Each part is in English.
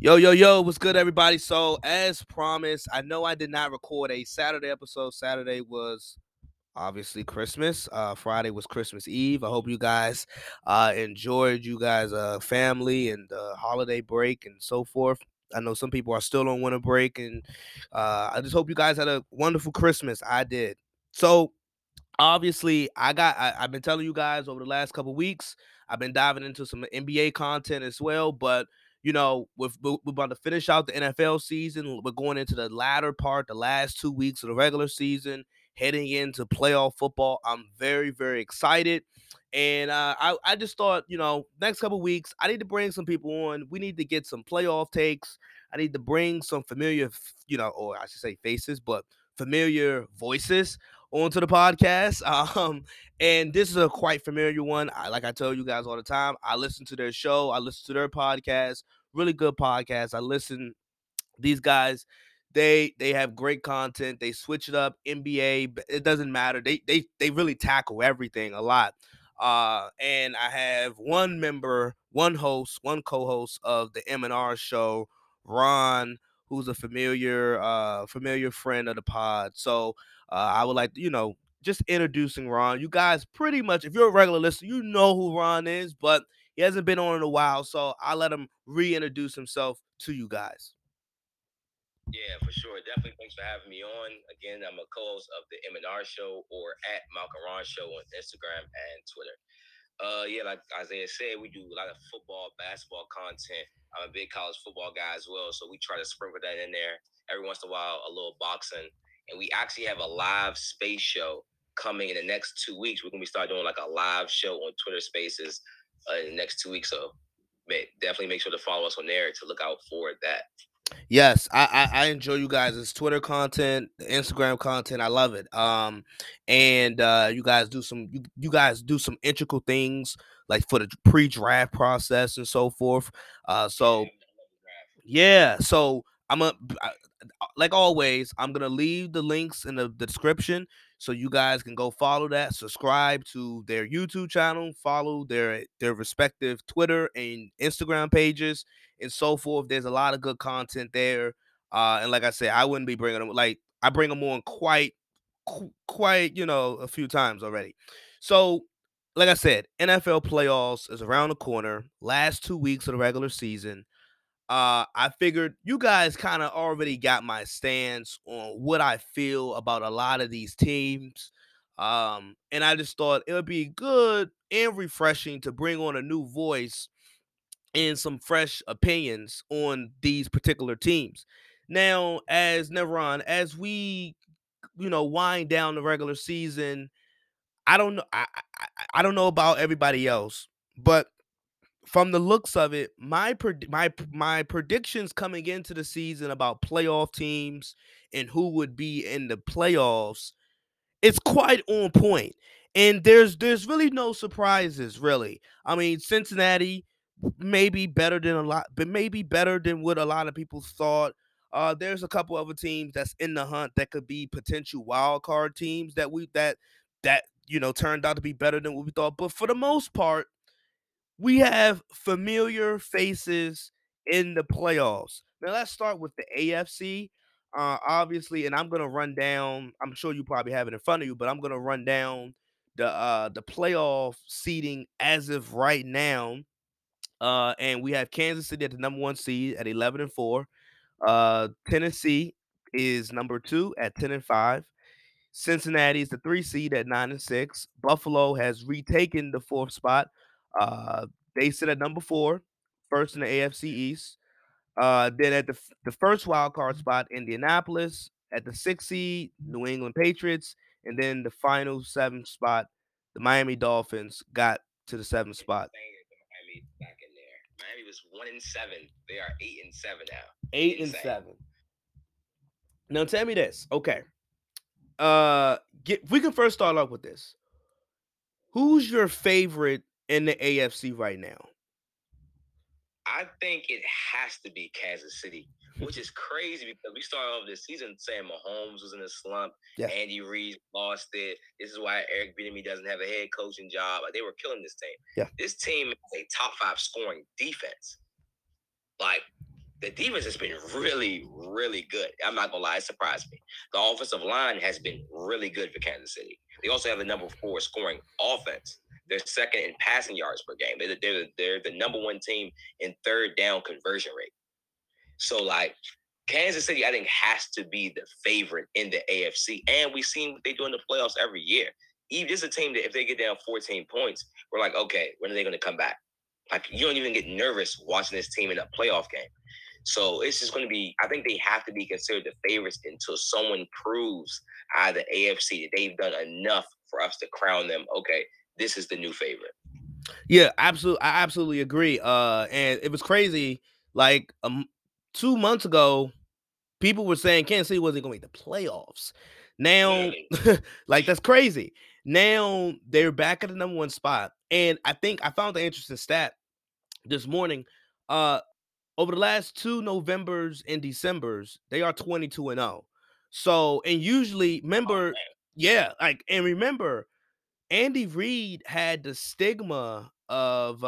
Yo, what's good, everybody? So, as promised, I know I did not record a Saturday episode. Saturday was obviously Christmas. Friday was Christmas Eve. I hope you guys enjoyed you guys' family and holiday break and so forth. I know some people are still on winter break, and I just hope you guys had a wonderful Christmas. I did. So, obviously, I've been telling you guys over the last couple weeks, I've been diving into some NBA content as well, but you know, we're about to finish out the NFL season. We're going into the latter part, the last 2 weeks of the regular season, heading into playoff football. I'm very, very excited. And I just thought, you know, next couple weeks, I need to bring some people on. We need to get some playoff takes. I need to bring some familiar, you know, or I should say faces, but familiar voices onto the podcast. And this is a quite familiar one. I tell you guys all the time, I listen to their show. I listen to their podcast. Really good podcast. I listen. These guys, they have great content. They switch it up. NBA, but it doesn't matter. They really tackle everything a lot. And I have one member, one host, one co-host of the MNR Show, Ron, who's a familiar friend of the pod. So I would like, you know, just introducing Ron. You guys pretty much, if you're a regular listener, you know who Ron is, but he hasn't been on in a while, so I let him reintroduce himself to you guys. Yeah, for sure. Definitely. Thanks for having me on. Again, I'm a co-host of the MNR Show, or at Malcolm Ron Show on Instagram and Twitter. Yeah, like Isaiah said, we do a lot of football, basketball content. I'm a big college football guy as well, so we try to sprinkle that in there. Every once in a while, a little boxing. And we actually have a live space show coming in the next 2 weeks. We're going to start doing like a live show on Twitter Spaces in the next 2 weeks. So definitely make sure to follow us on there to look out for that. Yes, I enjoy you guys' Twitter content, Instagram content. I love it. And you guys do some intricate things like for the pre-draft process and so forth. So like always, I'm gonna leave the links in the description so you guys can go follow that, subscribe to their YouTube channel, follow their respective Twitter and Instagram pages, and so forth. There's a lot of good content there, and like I said, I wouldn't be bringing them. Like I bring them on quite, you know, a few times already. So, like I said, NFL playoffs is around the corner. Last 2 weeks of the regular season. I figured you guys kind of already got my stance on what I feel about a lot of these teams. And I just thought it would be good and refreshing to bring on a new voice and some fresh opinions on these particular teams. Now, as Nevron, as we, you know, wind down the regular season, I don't know. I don't know about everybody else, but from the looks of it, my predictions coming into the season about playoff teams and who would be in the playoffs, it's quite on point. And there's really no surprises, really. I mean, Cincinnati maybe better than what a lot of people thought. There's a couple other teams that's in the hunt that could be potential wild card teams that you know turned out to be better than what we thought. But for the most part, we have familiar faces in the playoffs. Now, let's start with the AFC, obviously, and I'm going to run down. I'm sure you probably have it in front of you, but I'm going to run down the playoff seeding as of right now. And we have Kansas City at the number one seed at 11-4. Tennessee is number two at 10-5. Cincinnati is the 3 seed at 9-6. Buffalo has retaken the 4th spot. They sit at number 4, first in the AFC East. Then at the first wild card spot, Indianapolis. At the 6th seed, New England Patriots. And then the final 7th spot, the Miami Dolphins got to the 7th spot. Miami back in there. Miami was 1-7. They are 8-7 now. 8-7. Now tell me this, okay? We can first start off with this. Who's your favorite in the AFC right now? I think it has to be Kansas City, which is crazy because we started off this season saying Mahomes was in a slump. Yeah. Andy Reid lost it. This is why Eric Bieniemy doesn't have a head coaching job. They were killing this team. Yeah. This team is a top 5 scoring defense. Like the defense has been really, really good. I'm not going to lie, it surprised me. The offensive line has been really good for Kansas City. They also have the number 4 scoring offense. They're second in passing yards per game. They're the number 1 team in third down conversion rate. So, like, Kansas City, I think, has to be the favorite in the AFC. And we've seen what they do in the playoffs every year. Even this is a team that if they get down 14 points, we're like, okay, when are they going to come back? Like, you don't even get nervous watching this team in a playoff game. So it's just going to be, I think they have to be considered the favorites until someone proves out of the AFC that they've done enough for us to crown them, okay, this is the new favorite. Yeah, absolutely. I absolutely agree. And it was crazy. Like 2 months ago, people were saying Kansas City wasn't going to make the playoffs. Now, like, that's crazy. Now they're back at the number 1 spot. And I think I found the interesting stat this morning. Over the last 2 Novembers and Decembers, they are 22-0. So, and usually, remember, Andy Reid had the stigma of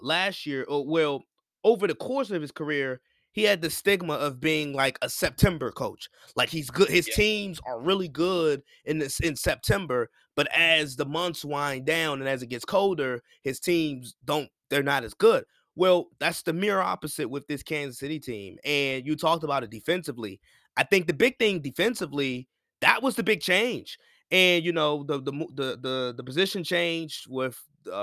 last year, or well, over the course of his career, he had the stigma of being like a September coach. Like he's good. His teams are really good in September, but as the months wind down and as it gets colder, his teams they're not as good. Well, that's the mirror opposite with this Kansas City team. And you talked about it defensively. I think the big thing defensively, that was the big change. And, you know, the position changed with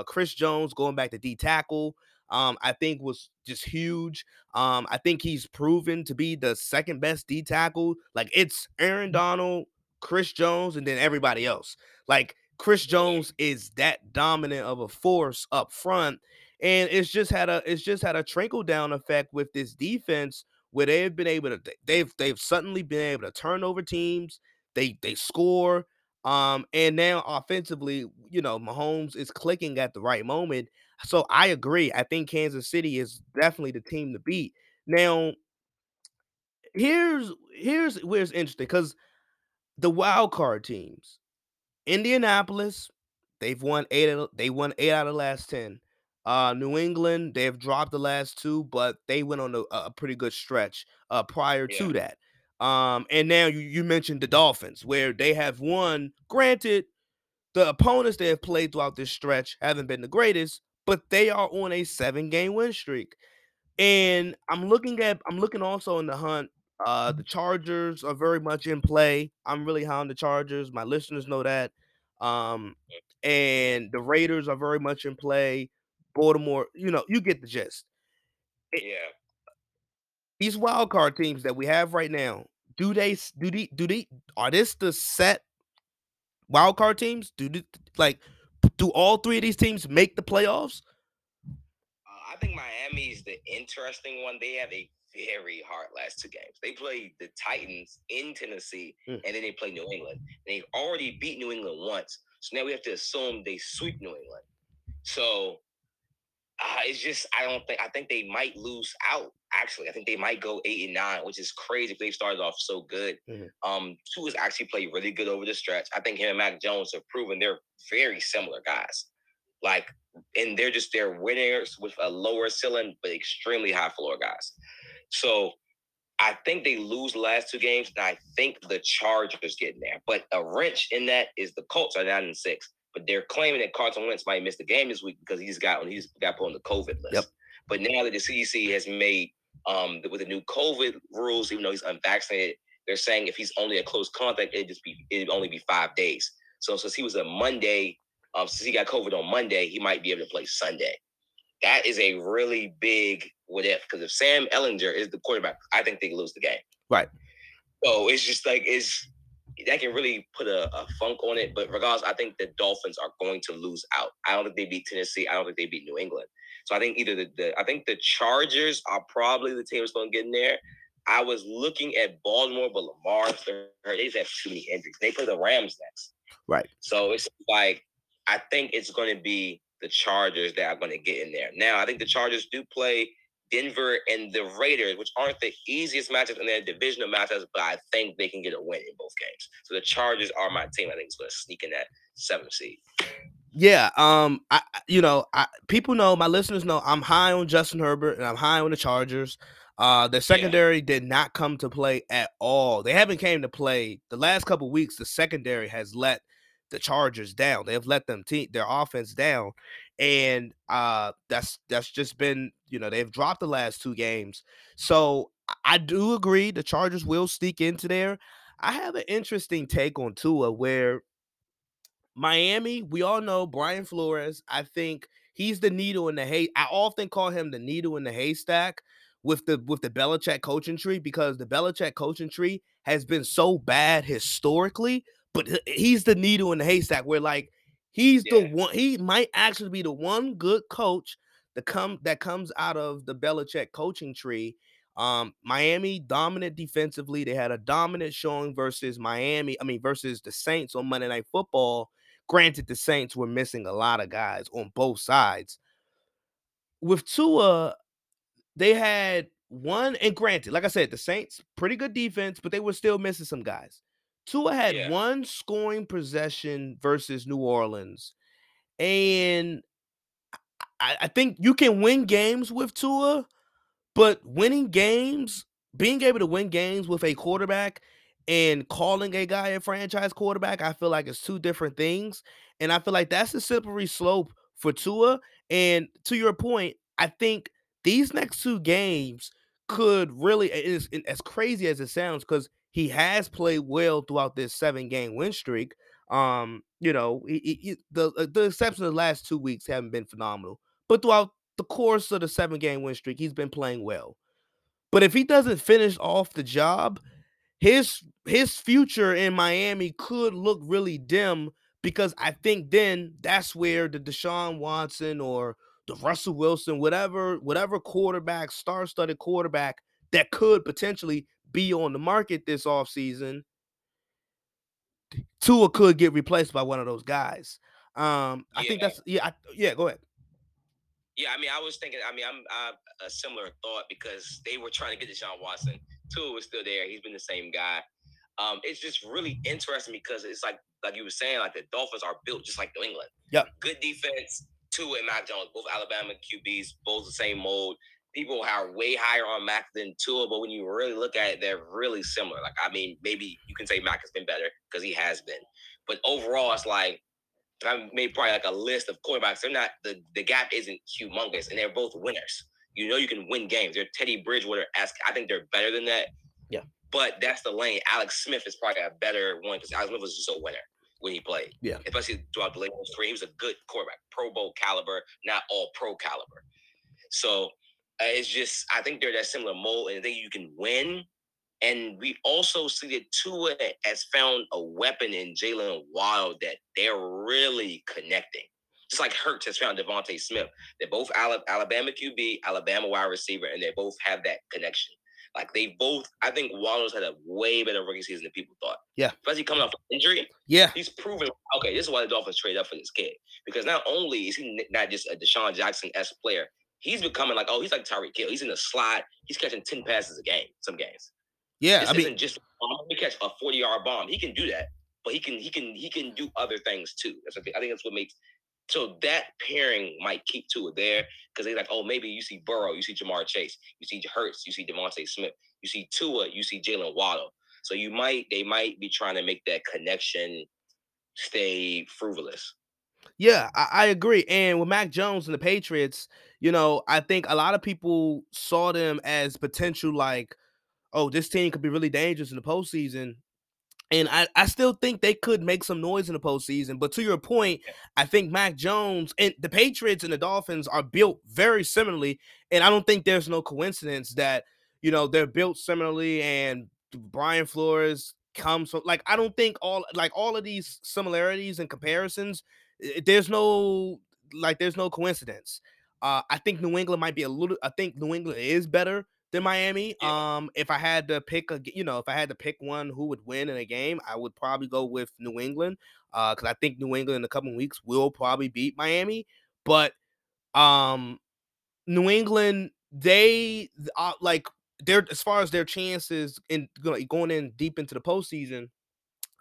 Chris Jones going back to D tackle, I think was just huge. I think he's proven to be the second best D tackle. Like it's Aaron Donald, Chris Jones, and then everybody else. Like Chris Jones is that dominant of a force up front. And it's just had a trickle down effect with this defense where they've suddenly been able to turn over teams. They score. And now offensively, you know, Mahomes is clicking at the right moment. So I agree. I think Kansas City is definitely the team to beat. Now, here's where it's interesting because the wild card teams, Indianapolis, they won 8 out of the last 10. New England, they have dropped the last 2, but they went on a pretty good stretch prior to that. And now you mentioned the Dolphins, where they have won. Granted, the opponents they have played throughout this stretch haven't been the greatest, but they are on a 7-game win streak. And I'm looking also in the hunt. The Chargers are very much in play. I'm really high on the Chargers. My listeners know that. And the Raiders are very much in play. Baltimore, you know, you get the gist. These wild card teams that we have right now, are this the set wild card teams? Do all 3 of these teams make the playoffs? I think Miami is the interesting one. They have a very hard last 2 games. They play the Titans in Tennessee, and then they play New England. They've already beat New England once, so now we have to assume they sweep New England. So it's just I think they might lose out. Actually, I think they might go 8-9, which is crazy because they started off so good. Tua's actually played really good over the stretch. I think him and Mac Jones have proven they're very similar guys. Like, and they're winners with a lower ceiling, but extremely high floor guys. So I think they lose the last 2 games, and I think the Chargers get in there. But a wrench in that is the Colts are 9-6, but they're claiming that Carson Wentz might miss the game this week because he's got put on the COVID list. Yep. But now that the CDC has made with the new COVID rules, even though he's unvaccinated, they're saying if he's only a close contact, it'd only be 5 days. So since he was a Monday, since he got COVID on Monday, he might be able to play Sunday. That is a really big what if, because if Sam Ehlinger is the quarterback, I think they lose the game. Right. So it's just like that can really put a funk on it. But regardless, I think the Dolphins are going to lose out. I don't think they beat Tennessee. I don't think they beat New England. So I think the Chargers are probably the team that's going to get in there. I was looking at Baltimore, but Lamar, they've had too many injuries. They play the Rams next. Right. So it's like, I think it's going to be the Chargers that are going to get in there. Now, I think the Chargers do play Denver and the Raiders, which aren't the easiest matchups in their divisional matchups, but I think they can get a win in both games. So the Chargers are my team. I think it's going to sneak in that 7th seed. Yeah, people know, my listeners know, I'm high on Justin Herbert and I'm high on the Chargers. The secondary did not come to play at all. They haven't came to play the last couple of weeks. The secondary has let the Chargers down. They have let them their offense down, and that's just been, they've dropped the last two games. So I do agree the Chargers will sneak into there. I have an interesting take on Tua, where Miami, we all know Brian Flores. I think he's the needle in the hay. I often call him the needle in the haystack with the Belichick coaching tree, because the Belichick coaching tree has been so bad historically, but he's the needle in the haystack, where the one, he might actually be the one good coach that comes out of the Belichick coaching tree. Miami dominant defensively. They had a dominant showing versus the Saints on Monday Night Football. Granted, the Saints were missing a lot of guys on both sides. With Tua, they had one, and granted, like I said, the Saints, pretty good defense, but they were still missing some guys. Tua had one scoring possession versus New Orleans, and I think you can win games with Tua, but being able to win games with a quarterback and calling a guy a franchise quarterback, I feel like it's two different things, and I feel like that's a slippery slope for Tua. And to your point, I think these next two games could really, as crazy as it sounds, because he has played well throughout this 7-game win streak. The exception of the last 2 weeks haven't been phenomenal, but throughout the course of the 7-game win streak, he's been playing well. But if he doesn't finish off the job, his future in Miami could look really dim, because I think then that's where the Deshaun Watson or the Russell Wilson, whatever quarterback, star-studded quarterback that could potentially be on the market this offseason, Tua could get replaced by one of those guys. Go ahead. Yeah, I was thinking, I'm a similar thought, because they were trying to get Deshaun Watson. Tua was still there. He's been the same guy. It's just really interesting, because it's like you were saying, the Dolphins are built just like New England. Yeah. Good defense, Tua and Mac Jones, both Alabama QBs, both the same mold. People are way higher on Mac than Tua, but when you really look at it, they're really similar. Maybe you can say Mac has been better, because he has been. But overall, it's I made probably a list of quarterbacks. They're not, the gap isn't humongous, and they're both winners. You can win games. They're Teddy Bridgewater-esque. I think they're better than that. Yeah. But that's the lane. Alex Smith is probably a better one, because Alex Smith was just a winner when he played. Yeah. Especially throughout the late career, he was a good quarterback. Pro Bowl caliber, not all pro caliber. So it's just, I think they're that similar mold, and I think you can win. And we also see that Tua has found a weapon in Jalen Waddle that they're really connecting. Just like Hurts has found DeVonta Smith. They're both Alabama QB, Alabama wide receiver, and they both have that connection. I think Waddle's had a way better rookie season than people thought. Yeah. Especially coming off an injury. Yeah. He's proven, okay, this is why the Dolphins trade up for this kid. Because not only is he not just a Deshaun Jackson-esque player, he's becoming he's like Tyreek Hill. He's in the slot. He's catching 10 passes a game, some games. Yeah, isn't just to catch a 40-yard bomb. He can do that, but he can do other things too. I think that's what makes. So that pairing might keep Tua there, because they're maybe you see Burrow, you see Ja'Marr Chase, you see Hurts, you see DeVonta Smith, you see Tua, you see Jalen Waddle. So they might be trying to make that connection stay frivolous. Yeah, I agree. And with Mac Jones and the Patriots, I think a lot of people saw them as potential oh, this team could be really dangerous in the postseason. And I still think they could make some noise in the postseason. But to your point, I think Mac Jones and the Patriots and the Dolphins are built very similarly. And I don't think there's no coincidence that, they're built similarly, and Brian Flores comes from, I don't think all of these similarities and comparisons, there's no coincidence. I think New England might be I think New England is better than Miami. If I had to pick pick one who would win in a game, I would probably go with New England, because I think New England in a couple of weeks will probably beat Miami. But New England, they they're, as far as their chances in going in deep into the postseason,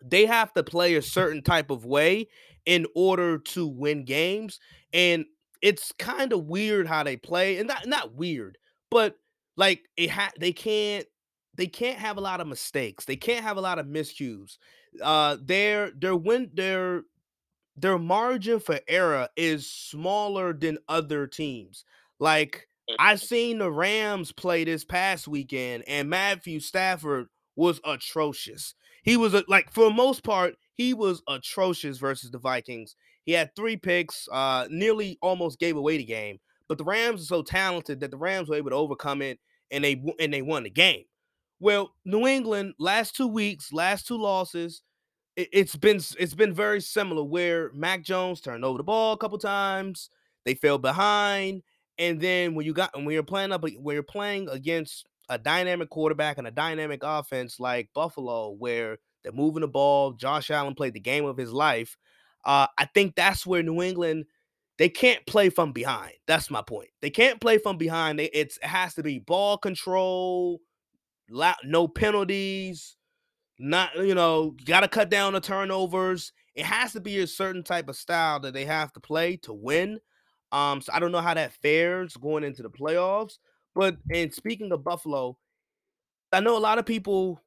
they have to play a certain type of way, in order to win games. And it's kind of weird how they play, and not weird, but like they can't have a lot of mistakes. They can't have a lot of miscues. Their margin for error is smaller than other teams. Like, I seen the Rams play this past weekend, and Matthew Stafford was atrocious. He was for the most part, he was atrocious versus the Vikings. He had 3 picks, nearly almost gave away the game. But the Rams are so talented that the Rams were able to overcome it, and they won the game. Well, New England, last 2 weeks, last 2 losses, it's been very similar, where Mac Jones turned over the ball a couple times, they fell behind, and then when you're playing against a dynamic quarterback and a dynamic offense like Buffalo, where they're moving the ball, Josh Allen played the game of his life. I think that's where New England, they can't play from behind. That's my point. They can't play from behind. It has to be ball control, no penalties, got to cut down the turnovers. It has to be a certain type of style that they have to play to win. So I don't know how that fares going into the playoffs. But and speaking of Buffalo, I know a lot of people,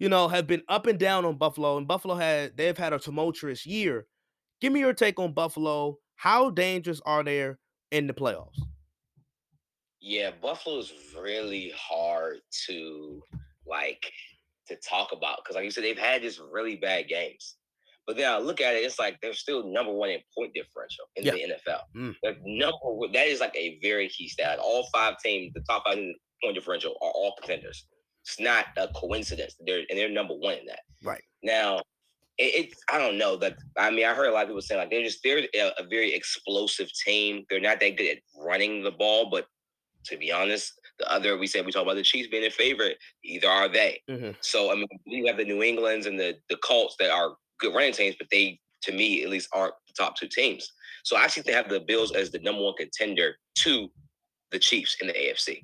have been up and down on Buffalo, and they've had a tumultuous year. Give me your take on Buffalo. How dangerous are they in the playoffs? Yeah, Buffalo is really hard to talk about, because like you said, they've had just really bad games. But then I look at it, it's like they're still number 1 in point differential in the NFL. Like that is like a very key stat. All 5 teams, the top 5 in point differential, are all contenders. It's not a coincidence. They're number 1 in that. Right now, I don't know. I heard a lot of people saying like they're a very explosive team. They're not that good at running the ball, but to be honest, we talk about the Chiefs being a favorite. Either are they. Mm-hmm. So I mean, you have the New Englands and the Colts that are good running teams, but they, to me at least, aren't the top 2 teams. So I think they have the Bills as the number 1 contender to the Chiefs in the AFC.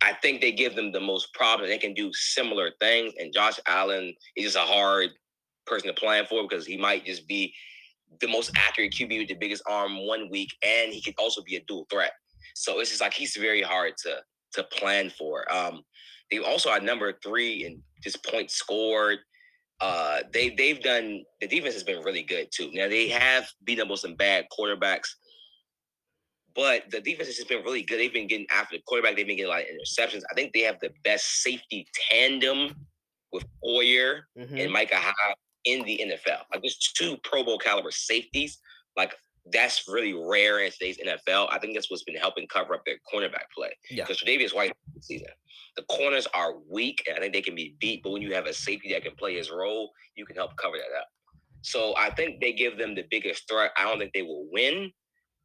I think they give them the most problems. They can do similar things, and Josh Allen is just a hard person to plan for, because he might just be the most accurate QB with the biggest arm one week, and he could also be a dual threat. So it's just like he's very hard to plan for. They also are number 3 in just points scored. They've done, the defense has been really good too. Now they have beaten up on some bad quarterbacks, but the defense has just been really good. They've been getting after the quarterback. They've been getting a lot of interceptions. I think they have the best safety tandem with Poyer and Micah Hyde in the NFL. Like, there's 2 Pro Bowl caliber safeties. Like, that's really rare in today's NFL. I think that's what's been helping cover up their cornerback play. Because Tre'Davious White this season, the corners are weak, and I think they can be beat. But when you have a safety that can play his role, you can help cover that up. So I think they give them the biggest threat. I don't think they will win,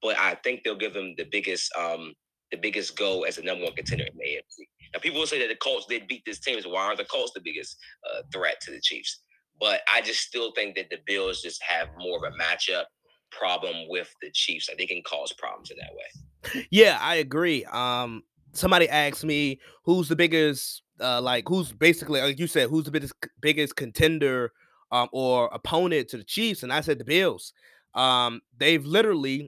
but I think they'll give them the biggest go as the number 1 contender in the AFC. Now, people will say that the Colts did beat this team. So why aren't the Colts the biggest threat to the Chiefs? But I just still think that the Bills just have more of a matchup problem with the Chiefs. Like, they can cause problems in that way. Yeah, I agree. Somebody asked me who's the biggest, who's the biggest contender or opponent to the Chiefs, and I said the Bills. They've literally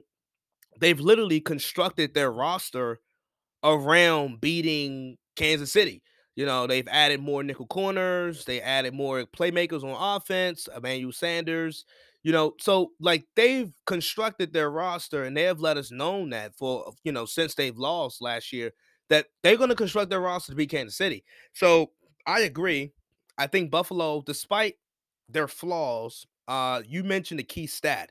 constructed their roster around beating Kansas City. They've added more nickel corners. They added more playmakers on offense, Emmanuel Sanders. So like they've constructed their roster, and they have let us know that for, since they've lost last year, that they're going to construct their roster to beat Kansas City. So I agree. I think Buffalo, despite their flaws, you mentioned the key stat.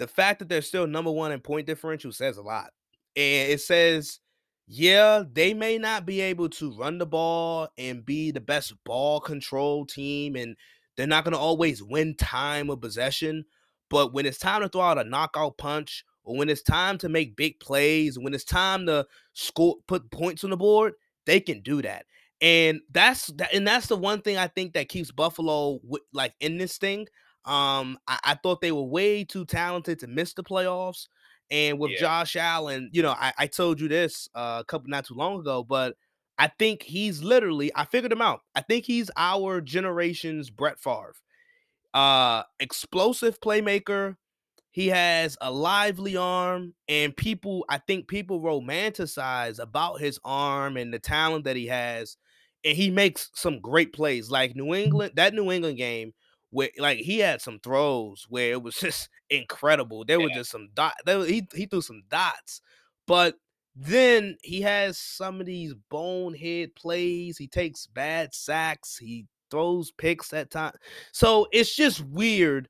The fact that they're still number 1 in point differential says a lot. And it says, they may not be able to run the ball and be the best ball control team, and they're not going to always win time of possession, but when it's time to throw out a knockout punch, or when it's time to make big plays, when it's time to score, put points on the board, they can do that. And that's the one thing I think that keeps Buffalo in this thing. I thought they were way too talented to miss the playoffs. And with Josh Allen, I told you this not too long ago, but I think he's I figured him out. I think he's our generation's Brett Favre. Explosive playmaker, He has a lively arm, and I think people romanticize about his arm and the talent that he has, and he makes some great plays. Like that New England game, where like he had some throws where it was just incredible. There were just some dots. He threw some dots, but then he has some of these bonehead plays. He takes bad sacks. He throws picks at times. So it's just weird.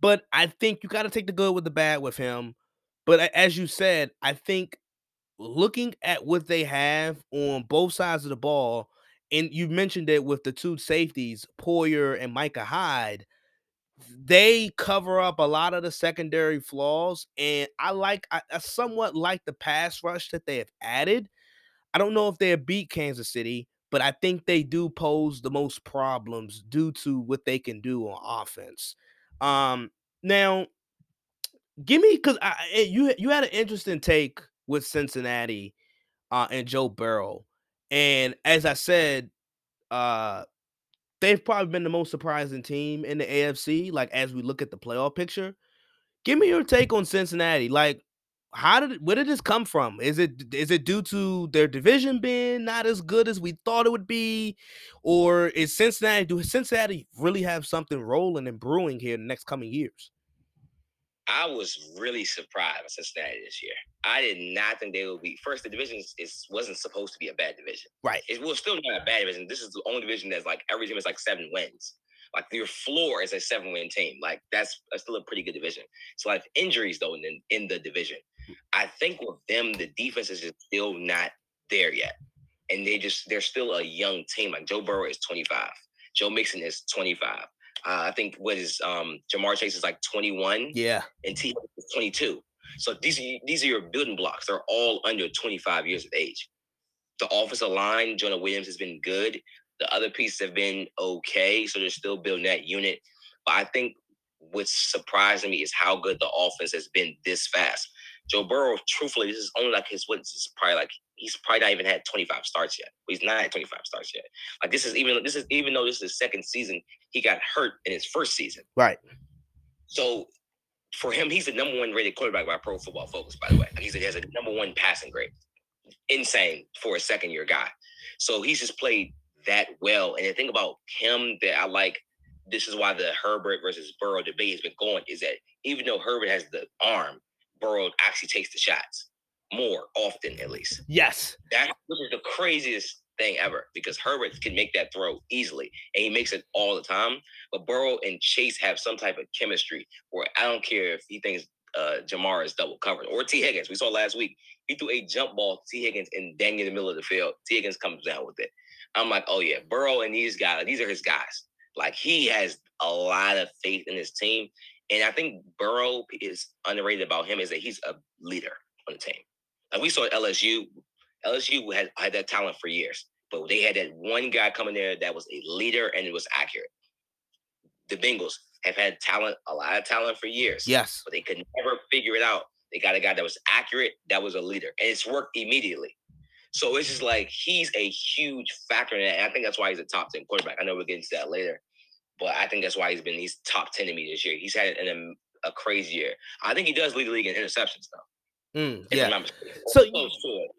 But I think you got to take the good with the bad with him. But as you said, I think looking at what they have on both sides of the ball, and you mentioned it with the two safeties, Poyer and Micah Hyde, they cover up a lot of the secondary flaws. And I somewhat like the pass rush that they have added. I don't know if they have beat Kansas City, but I think they do pose the most problems due to what they can do on offense. Now give me, cause you had an interesting take with Cincinnati, and Joe Burrow. And as I said, they've probably been the most surprising team in the AFC. Like as we look at the playoff picture, give me your take on Cincinnati. Like where did this come from? Is it due to their division being not as good as we thought it would be? Or does Cincinnati really have something rolling and brewing here in the next coming years? I was really surprised by Cincinnati this year. I did not think they would be. First, the division wasn't supposed to be a bad division. Right. It was still not a bad division. This is the only division that's like every team is like 7 wins. Like your floor is a 7-win team. Like that's still a pretty good division. So like injuries though in the division. I think with them, the defense is just still not there yet. And they're still a young team. Like Joe Burrow is 25. Joe Mixon is 25. I think Ja'Marr Chase is like 21. Yeah. And T Higgins is 22. So these are your building blocks. They're all under 25 years of age. The offensive line, Jonah Williams has been good. The other pieces have been okay. So they're still building that unit. But I think what's surprising me is how good the offense has been this fast. Joe Burrow, truthfully, this is only like his wins. It's probably like he's probably not even had 25 starts yet. He's not at 25 starts yet. Like this is even though this is his second season, he got hurt in his first season. Right. So for him, he's the number 1 rated quarterback by Pro Football Focus, by the way. Like he has a number 1 passing grade. Insane for a second-year guy. So he's just played that well. And the thing about him that I like, this is why the Herbert versus Burrow debate has been going, is that even though Herbert has the arm, Burrow actually takes the shots more often, at least. Yes. That was the craziest thing ever because Herbert can make that throw easily and he makes it all the time. But Burrow and Chase have some type of chemistry where I don't care if he thinks Ja'Marr is double covered or T Higgins. We saw last week, he threw a jump ball to T Higgins and dang in the middle of the field. T Higgins comes down with it. I'm like, oh yeah, Burrow and these guys, these are his guys. Like he has a lot of faith in his team. And I think Burrow is underrated about him is that he's a leader on the team. Like we saw LSU. LSU had that talent for years, but they had that one guy coming there that was a leader and it was accurate. The Bengals have had talent, a lot of talent for years. Yes. But they could never figure it out. They got a guy that was accurate, that was a leader. And it's worked immediately. So it's just like he's a huge factor in that. And I think that's why he's a top 10 quarterback. I know we'll get into that later. But I think that's why he's top 10 to me this year. He's had a crazy year. I think he does lead the league in interceptions, though.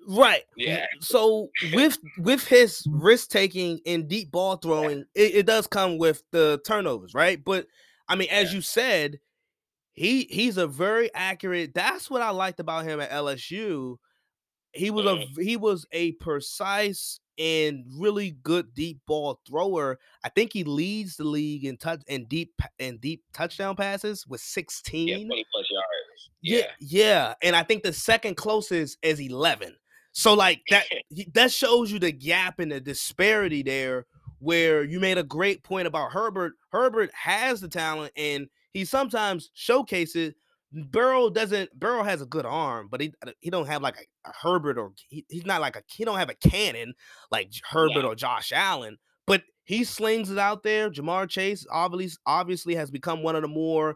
Right. Yeah. So with his risk taking and deep ball throwing, it does come with the turnovers, right? But I mean, as you said, he's a very accurate. That's what I liked about him at LSU. He was a precise and really good deep ball thrower. I think he leads the league in deep touchdown passes with 16. Yeah, 20 plus yards. Yeah. And I think the second closest is 11. So like that shows you the gap and the disparity there. Where you made a great point about Herbert. Herbert has the talent and he sometimes showcases. Burrow doesn't. Burrow has a good arm, but he don't have like a Herbert or he's not like he don't have a cannon like Herbert or Josh Allen. But he slings it out there. Ja'Marr Chase obviously has become one of the more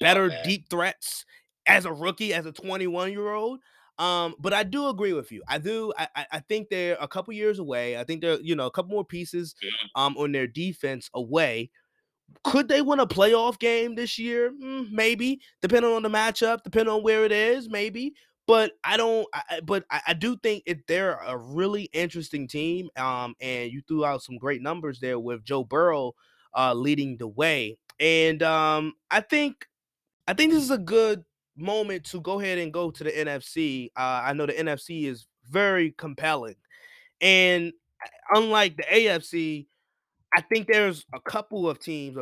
better deep threats as a rookie, as a 21-year-old. But I do agree with you. I do. I think they're a couple years away. I think they're a couple more pieces on their defense away. Could they win a playoff game this year? Maybe, depending on the matchup, depending on where it is, maybe. But I do think they're a really interesting team. And you threw out some great numbers there with Joe Burrow leading the way. And I think this is a good moment to go ahead and go to the NFC. I know the NFC is very compelling. And unlike the AFC, I think there's a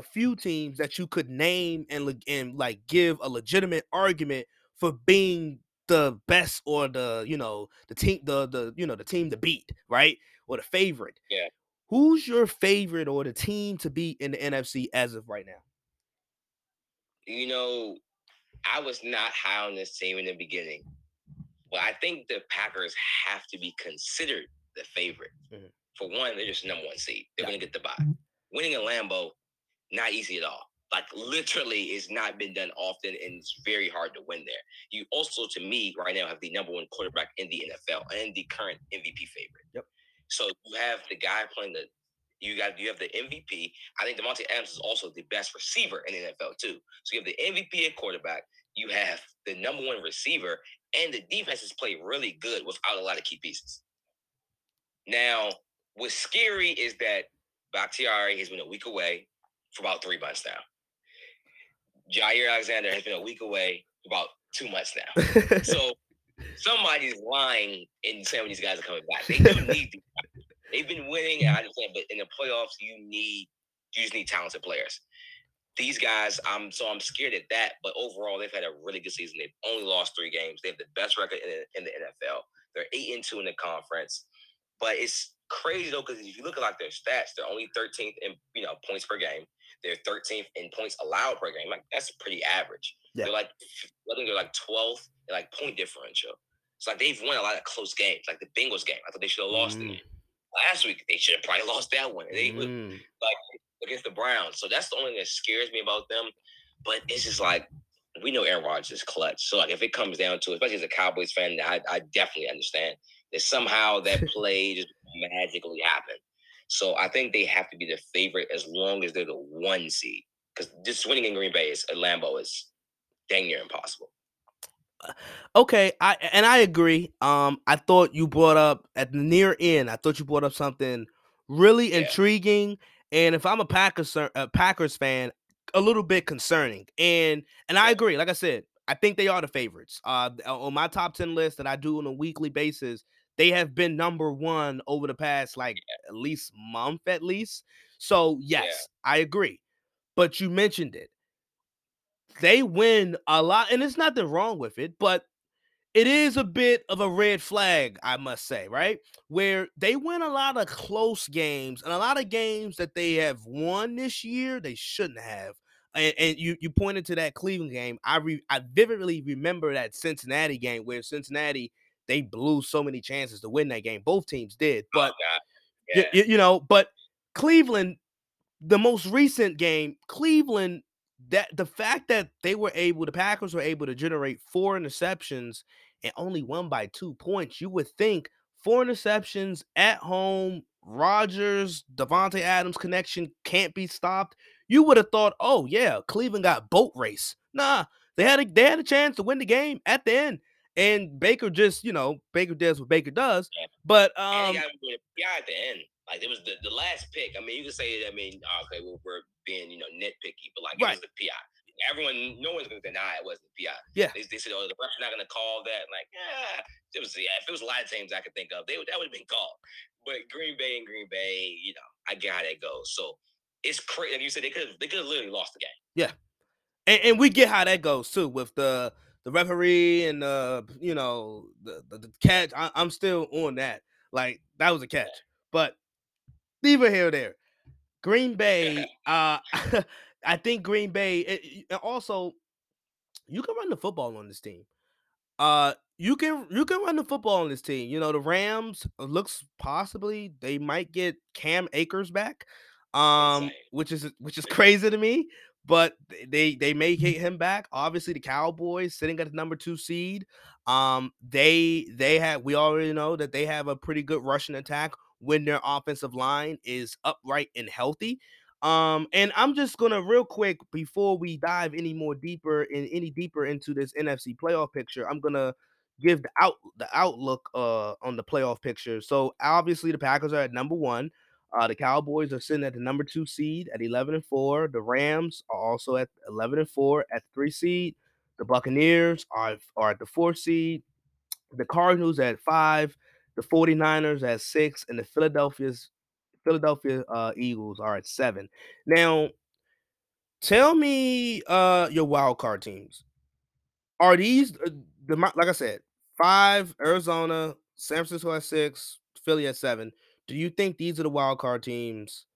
few teams that you could name and like give a legitimate argument for being the best or the team to beat, right? Or the favorite. Yeah. Who's your favorite or the team to beat in the NFC as of right now? You know, I was not high on this team in the beginning, but I think the Packers have to be considered the favorite. Mm-hmm. For one, they're just number one seed. They're going to get the bye. Winning in Lambeau, not easy at all. Like, literally, it's not been done often, and it's very hard to win there. You also, to me, right now, have the number one quarterback in the NFL and the current MVP favorite. Yep. So you have the guy playing the – you have the MVP. I think DeMonte Adams is also the best receiver in the NFL, too. So you have the MVP at quarterback. You have the number one receiver, and the defense has played really good without a lot of key pieces. Now – what's scary is that Bakhtiari has been a week away for about 3 months now. Jair Alexander has been a week away for about 2 months now. So somebody's lying and saying when these guys are coming back. They do need these guys. They've been winning, and I understand, but in the playoffs, you just need talented players. These guys, I'm scared at that, but overall, they've had a really good season. They've only lost 3 games. They have the best record in the NFL. They're 8-2 in the conference, but it's crazy though, because if you look at like their stats, they're only 13th in points per game. They're 13th in points allowed per game. Like, that's pretty average. Yeah. They're like, I think they're like 12th in like point differential. It's like they've won a lot of close games, like the Bengals game. I thought they should have lost the game. Last week they should have probably lost that one. They like against the Browns. So that's the only thing that scares me about them. But it's just like, we know Aaron Rodgers is clutch. So like, if it comes down to it, especially as a Cowboys fan, I definitely understand that somehow that play just magically happen. So I think they have to be the favorite as long as they're the one seed, because just winning in Green Bay at Lambeau is dang near impossible. Okay, I agree. I thought you brought up at the near end. I thought you brought up something really intriguing, and if I'm a Packers fan, a little bit concerning. And I agree. Like I said, I think they are the favorites. On my top 10 list that I do on a weekly basis, they have been number one over the past, at least month at least. So, yes, I agree. But you mentioned it. They win a lot, and there's nothing wrong with it, but it is a bit of a red flag, I must say, right? Where they win a lot of close games and a lot of games that they have won this year they shouldn't have. And you pointed to that Cleveland game. I vividly remember that Cincinnati game where Cincinnati – they blew so many chances to win that game. Both teams did. But, but Cleveland, the most recent game, Cleveland, that the fact that the Packers were able to generate 4 interceptions and only won by 2 points, you would think 4 interceptions at home, Rodgers, DeVonta Adams connection can't be stopped. You would have thought, oh, yeah, Cleveland got boat race. Nah, they had a chance to win the game at the end. And Baker just, Baker does what Baker does. Yeah. But and they got PI at the end. Like, it was the last pick. I mean, you can say, okay, well, we're being, nitpicky, but like, it was the PI. Everyone, no one's going to deny it wasn't the PI. Yeah. They said, oh, the ref's not going to call that. Like, if it was a lot of teams I could think of, that would have been called. But Green Bay, I get how that goes. So it's crazy. Like you said, they could have literally lost the game. Yeah. And we get how that goes, too, with the referee and the catch. I'm still on that. Like, that was a catch. But leave it here or there. Green Bay, I think Green Bay, and also you can run the football on this team. You can run the football on this team. The Rams, looks possibly they might get Cam Akers back, which is crazy to me. But they may get him back. Obviously, the Cowboys sitting at the number 2 seed. We already know that they have a pretty good rushing attack when their offensive line is upright and healthy. And I'm just going to real quick, before we dive any deeper into this NFC playoff picture, I'm going to give the outlook on the playoff picture. So obviously the Packers are at number one. The Cowboys are sitting at the number 2 seed at 11-4. The Rams are also at 11-4 at 3 seed. The Buccaneers are at the 4 seed. The Cardinals at 5. The 49ers at 6. And the Philadelphia Eagles are at 7. Now, tell me your wild card teams. Are these, like I said, 5, Arizona, San Francisco at 6, Philly at 7. Do you think these are the wild card teams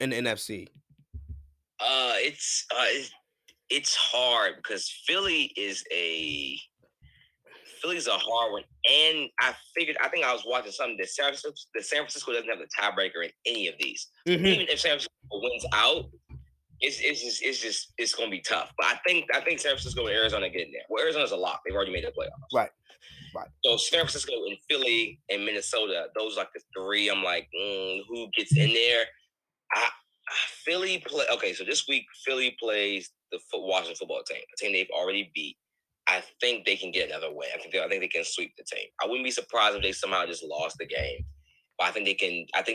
in the NFC? It's hard because Philly's a hard one, and I think I was watching something that San Francisco doesn't have the tiebreaker in any of these. Mm-hmm. Even if San Francisco wins out, it's gonna be tough. But I think San Francisco and Arizona get in there. Well, Arizona's a lock; they've already made the playoffs. Right. So San Francisco and Philly and Minnesota, those are like the three. I'm like, who gets in there? Philly play. Okay, so this week Philly plays the Washington football team, a team they've already beat. I think they can get another win. I think they can sweep the team. I wouldn't be surprised if they somehow just lost the game, but I think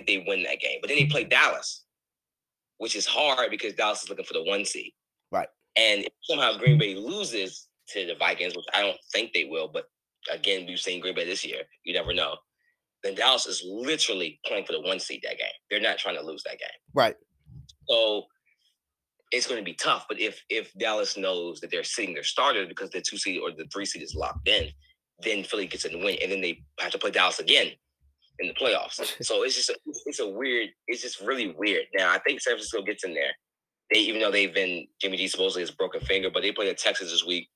they win that game. But then they play Dallas, which is hard because Dallas is looking for the 1 seed. Right. And if somehow Green Bay loses to the Vikings, which I don't think they will, but again, we've seen Green Bay this year. You never know. Then Dallas is literally playing for the 1 seed that game. They're not trying to lose that game. Right. So it's going to be tough. But if Dallas knows that they're sitting their starter because the 2 seed or the 3 seed is locked in, then Philly gets a win, and then they have to play Dallas again in the playoffs. So it's just really weird. Now I think San Francisco gets in there. Jimmy G supposedly has broken finger, but they play the Texans this week.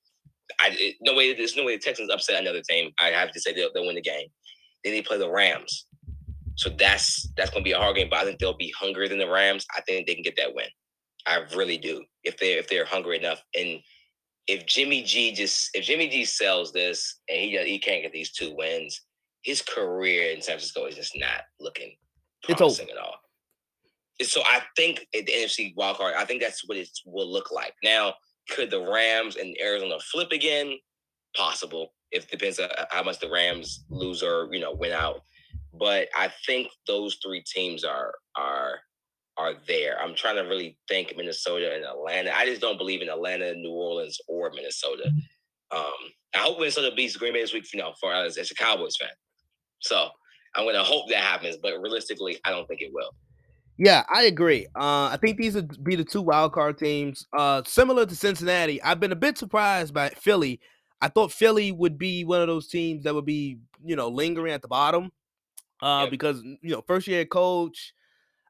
There's no way the Texans upset another team. I have to say they'll win the game. Then they play the Rams, so that's going to be a hard game. But I think they'll be hungrier than the Rams. I think they can get that win. I really do. If they're hungry enough, and if Jimmy G sells this and he can't get these 2 wins, his career in San Francisco is just not looking promising at all. And so I think at the NFC wildcard, I think that's what it will look like now. Could the Rams and Arizona flip again? Possible. It depends on how much the Rams lose or win out. But I think those 3 teams are there. I'm trying to really think Minnesota and Atlanta. I just don't believe in Atlanta, New Orleans, or Minnesota. I hope Minnesota beats Green Bay this week. For us as a Cowboys fan, so I'm going to hope that happens. But realistically, I don't think it will. Yeah, I agree. I think these would be the 2 wildcard teams. Similar to Cincinnati, I've been a bit surprised by Philly. I thought Philly would be one of those teams that would be, lingering at the bottom because, first year coach.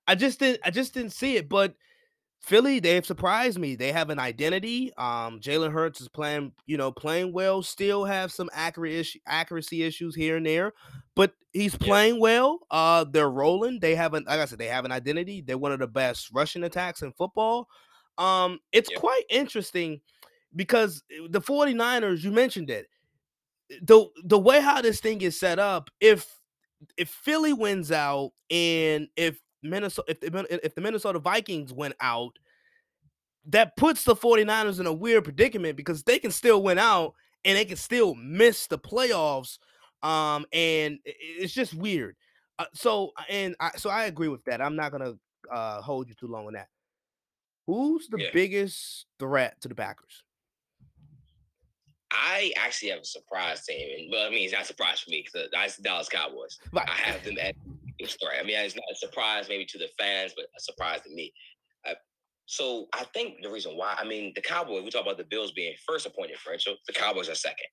I just didn't see it. But Philly, they have surprised me. They have an identity. Jalen Hurts is playing well, still have some accuracy issues here and there, but he's playing well. They're rolling. They have an identity. They're one of the best rushing attacks in football. It's quite interesting because the 49ers, you mentioned it. The way how this thing is set up, if Philly wins out and if the Minnesota Vikings went out, that puts the 49ers in a weird predicament because they can still win out and they can still miss the playoffs. And it's just weird. So I agree with that. I'm not going to hold you too long on that. Who's the biggest threat to the Packers? I actually have a surprise team. It's not a surprise for me because that's the Dallas Cowboys. Right. I have them at biggest threat. It's not a surprise maybe to the fans, but a surprise to me. So I think the reason why, the Cowboys, we talk about the Bills being first point differential. The Cowboys are second.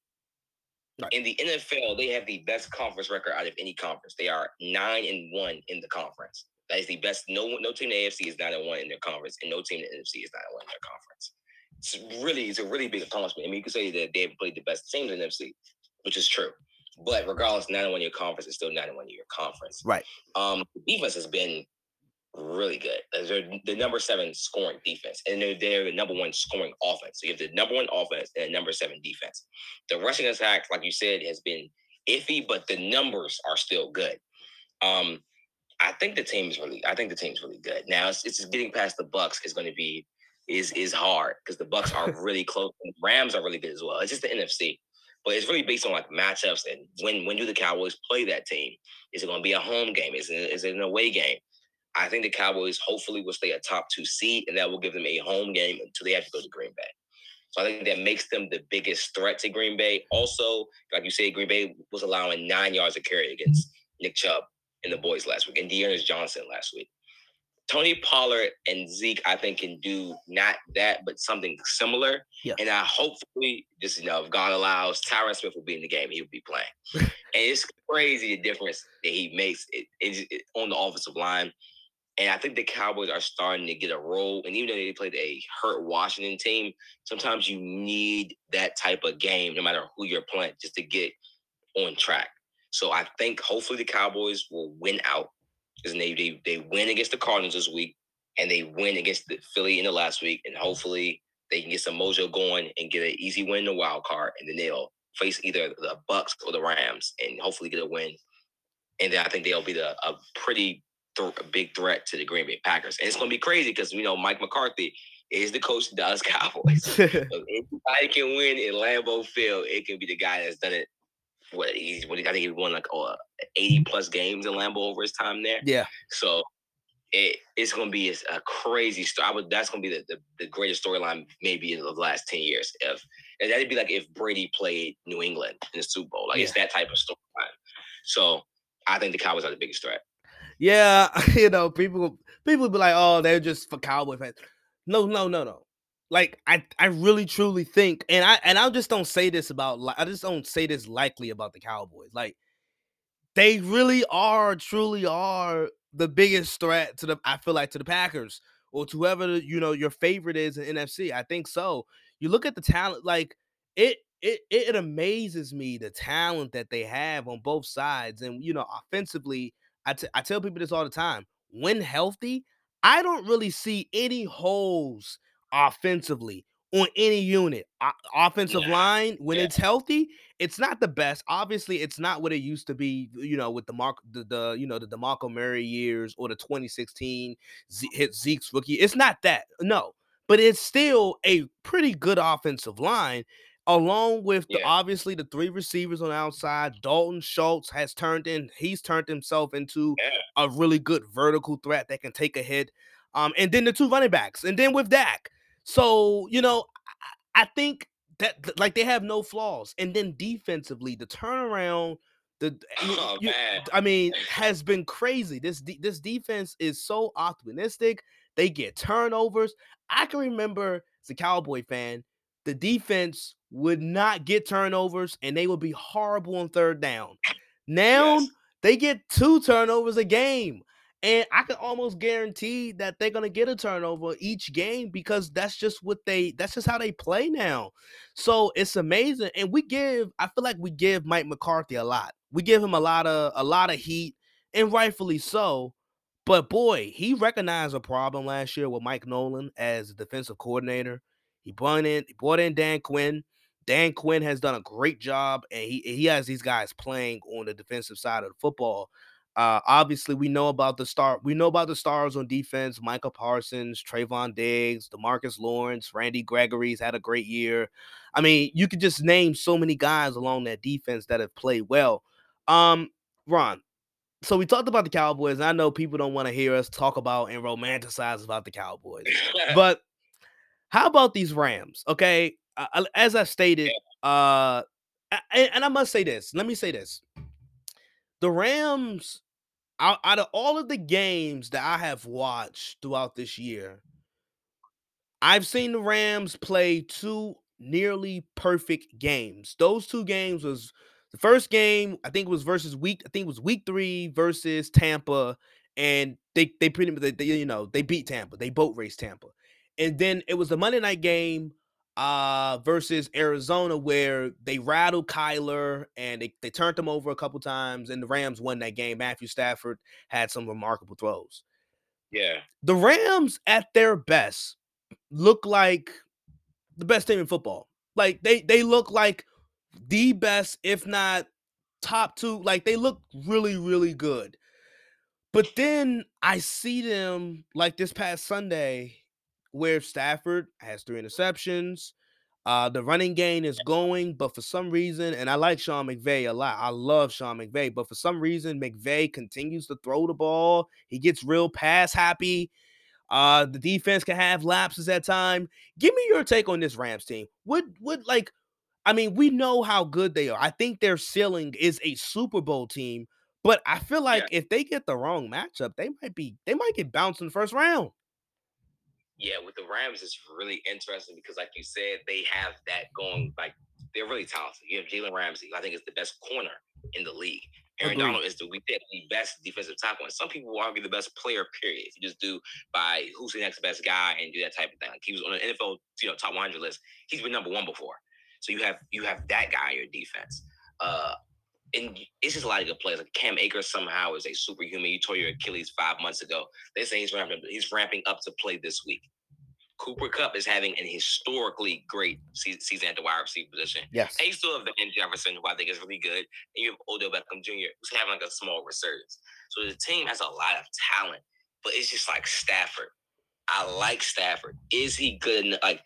Right. In the NFL, they have the best conference record out of any conference. They are 9-1 in the conference. That is the best. No team in the AFC is 9-1 in their conference, and no team in the NFC is 9-1 in their conference. It's a really big accomplishment. You could say that they have played the best teams in the NFC, which is true. But regardless, 9-1 in your conference is still 9-1 in your conference. Right. The defense has been really good. They're the number 7 scoring defense, and they're the number 1 scoring offense. So you have the number 1 offense and the number 7 defense. The rushing attack, like you said, has been iffy, but the numbers are still good. I think the team's really good. Now it's getting past the Bucks is going to be is hard because the Bucks are really close. And Rams are really good as well. It's just the NFC, but it's really based on like matchups and when do the Cowboys play that team? Is it going to be a home game? Is it an away game? I think the Cowboys hopefully will stay a top 2 seed, and that will give them a home game until they have to go to Green Bay. So I think that makes them the biggest threat to Green Bay. Also, like you said, Green Bay was allowing 9 yards of carry against Nick Chubb and the boys last week, and Dearness Johnson last week. Tony Pollard and Zeke, I think, can do not that, but something similar. Yeah. And I hopefully, just, if God allows, Tyron Smith will be in the game. He'll be playing. And it's crazy the difference that he makes on the offensive line. And I think the Cowboys are starting to get a role. And even though they played a hurt Washington team, sometimes you need that type of game, no matter who you're playing, just to get on track. So I think hopefully the Cowboys will win out. Because they win against the Cardinals this week, and they win against the Philly in the last week. And hopefully they can get some mojo going and get an easy win in the wild card. And then they'll face either the Bucks or the Rams and hopefully get a win. And then I think they'll be a big threat to the Green Bay Packers. And it's going to be crazy because, Mike McCarthy is the coach of the Dallas Cowboys. So anybody can win in Lambeau Field. It can be the guy that's done it. I think he won 80-plus games in Lambeau over his time there. Yeah. So it's going to be a crazy story. That's going to be the greatest storyline maybe in the last 10 years. And that'd be like if Brady played New England in the Super Bowl. It's that type of storyline. So I think the Cowboys are the biggest threat. Yeah, people be like, oh, they're just for Cowboy fans. No. Like I really truly think, and I just don't say this lightly about the Cowboys. Like they really are, truly are the biggest threat to the Packers or to whoever your favorite is in NFC. I think so. You look at the talent, like it amazes me the talent that they have on both sides, and offensively. I tell people this all the time. When healthy, I don't really see any holes offensively on any unit. Offensive line, when it's healthy, it's not the best. Obviously, it's not what it used to be, with the DeMarco Murray years or the 2016 Zeke's rookie. It's not that. No. But it's still a pretty good offensive line, along with obviously the 3 receivers on the outside. Dalton Schultz he's turned himself into a really good vertical threat that can take a hit. And then the 2 running backs, and then with Dak. So, I think that like they have no flaws. And then defensively, the turnaround, has been crazy. This defense is so optimistic. They get turnovers. I can remember as a Cowboy fan, the defense would not get turnovers, and they would be horrible on 3rd down. Now, they get 2 turnovers a game, and I can almost guarantee that they're going to get a turnover each game because that's just how they play now. So it's amazing. And I feel like we give Mike McCarthy a lot. We give him a lot of heat, and rightfully so. But boy, he recognized a problem last year with Mike Nolan as defensive coordinator. He brought in Dan Quinn. Dan Quinn has done a great job, and he has these guys playing on the defensive side of the football. Obviously, we know about the stars on defense: Micah Parsons, Trayvon Diggs, DeMarcus Lawrence, Randy Gregory's had a great year. I mean, you could just name so many guys along that defense that have played well. Ron, so we talked about the Cowboys, and I know people don't want to hear us talk about and romanticize about the Cowboys, but how about these Rams? Okay, as I stated, and I must say this. Let me say this: the Rams, out of all of the games that I have watched throughout this year, I've seen the Rams play 2 nearly perfect games. Those 2 games was the first game. I think it was week 3 versus Tampa, and they pretty much they beat Tampa. They boat raced Tampa. And then it was the Monday night game versus Arizona where they rattled Kyler and they turned him over a couple times, and the Rams won that game. Matthew Stafford had some remarkable throws. Yeah. The Rams at their best look like the best team in football. Like they look like the best, if not top 2. Like they look really, really good. But then I see them like this past Sunday where Stafford has 3 interceptions. The running game is going, but for some reason, and I like Sean McVay a lot. I love Sean McVay, but for some reason, McVay continues to throw the ball. He gets real pass happy. The defense can have lapses at time. Give me your take on this Rams team. Would like, I mean, we know how good they are. I think their ceiling is a Super Bowl team, but I feel like if they get the wrong matchup, they might get bounced in the first round. Yeah, with the Rams, it's really interesting because, like you said, they have that going. Like, they're really talented. You have Jalen Ramsey, who I think is the best corner in the league. Aaron Donald is the best defensive tackle. And some people will argue the best player, period. If you just do by who's the next best guy and do that type of thing. Like, he was on the NFL, top 100 list. He's been number 1 before. So you have that guy in your defense. And it's just a lot of good plays. Like Cam Akers somehow is a superhuman. You tore your Achilles 5 months ago. They say he's ramping up to play this week. Cooper Kupp is having an historically great season at the wide receiver position. Yes. And you still have Van Jefferson, who I think is really good. And you have Odell Beckham Jr., who's having like a small resurgence. So the team has a lot of talent, but it's just like Stafford. I like Stafford. Is he good enough? Like,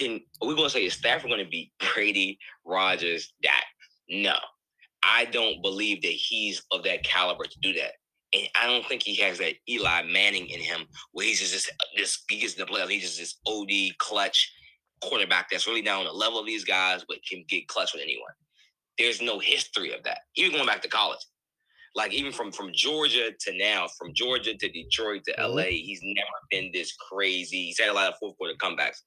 are we going to say, is Stafford going to beat Brady, Rodgers, Dak? No. I don't believe that he's of that caliber to do that. And I don't think he has that Eli Manning in him where he's just this, he gets in the playoffs. He's just this OD clutch quarterback that's really not on the level of these guys, but can get clutch with anyone. There's no history of that. Even going back to college, like even from Georgia to now, from Georgia to Detroit to LA, he's never been this crazy. He's had a lot of fourth quarter comebacks,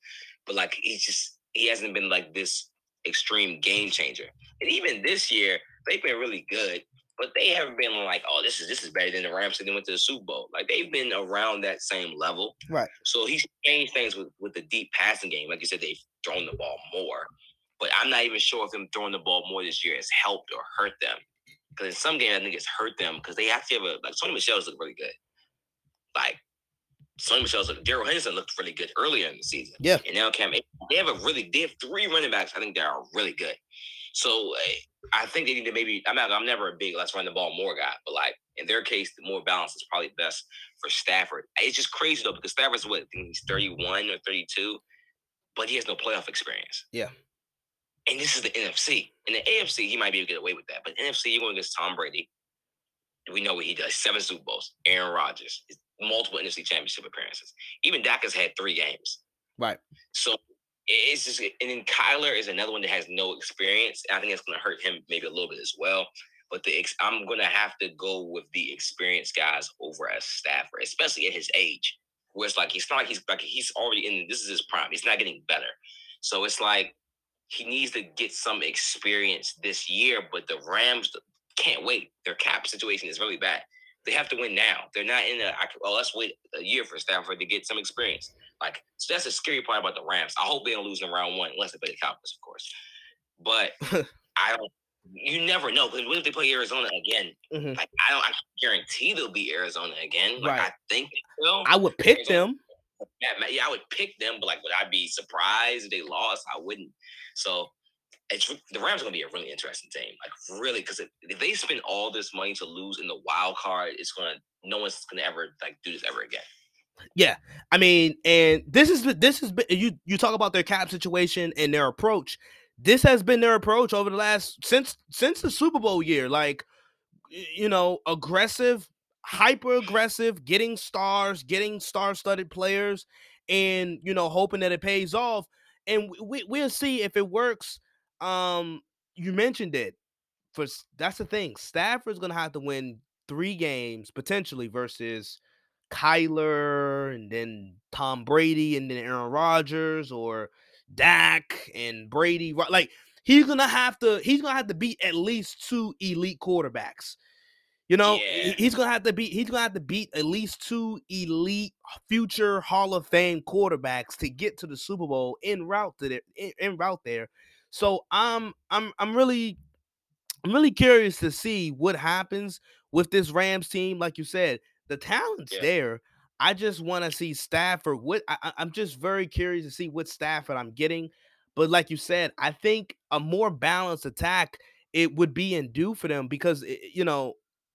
but like, he hasn't been like this extreme game changer. And even this year, they've been really good, but they haven't been like, oh, this is better than the Rams that went to the Super Bowl. Like, they've been around that same level. Right. So he's changed things with the deep passing game. Like you said, they've thrown the ball more. But I'm not even sure if them throwing the ball more this year has helped or hurt them. Because in some games, I think it's hurt them because they actually have like, Sony Michel's looked really good. Like, Daryl Henderson looked really good earlier in the season. Yeah. And now Cam, they have 3 running backs I think that are really good. So I think they need to maybe. I'm never a big let's run the ball more guy, but like in their case, the more balance is probably best for Stafford. It's just crazy though because Stafford's I think he's 31 or 32, but he has no playoff experience. Yeah, and this is the NFC. In the AFC, he might be able to get away with that, but NFC, you're going against Tom Brady. We know what he does: 7 Super Bowls, Aaron Rodgers, multiple NFC Championship appearances. Even Dak has had 3 games. Right. So. It's just, and then Kyler is another one that has no experience. I think it's going to hurt him maybe a little bit as well. But I'm going to have to go with the experienced guys over as Stafford, especially at his age, where it's like it's not like he's already in. This is his prime. He's not getting better, so it's like he needs to get some experience this year. But the Rams can't wait. Their cap situation is really bad. They have to win now. They're not in let's wait a year for Stafford to get some experience. Like, so that's the scary part about the Rams. I hope they don't lose in round 1, unless they play the Cowboys, of course. But you never know. Because what if they play Arizona again? Mm-hmm. Like, I guarantee they'll be Arizona again. Like, right. I think they will. I would pick them. Yeah, I would pick them. But, like, would I be surprised if they lost? I wouldn't. So, the Rams are going to be a really interesting team. Like, really, because if they spend all this money to lose in the wild card, no one's going to ever, like, do this ever again. Yeah, I mean, and this is you talk about their cap situation and their approach. This has been their approach over the last since the Super Bowl year. Like, aggressive, hyper aggressive, getting star-studded players, and hoping that it pays off. And we'll see if it works. You mentioned it. That's the thing. Stafford's gonna have to win 3 games potentially versus Kyler and then Tom Brady and then Aaron Rodgers or Dak and Brady. Like, he's gonna have to beat at least 2 elite quarterbacks. Yeah. He's gonna have to beat at least 2 elite future Hall of Fame quarterbacks to get to the Super Bowl en route there. So I'm really curious to see what happens with this Rams team. Like you said, the talent's there. I just want to see Stafford. I'm just very curious to see what Stafford I'm getting. But like you said, I think a more balanced attack, it would be in due for them because, when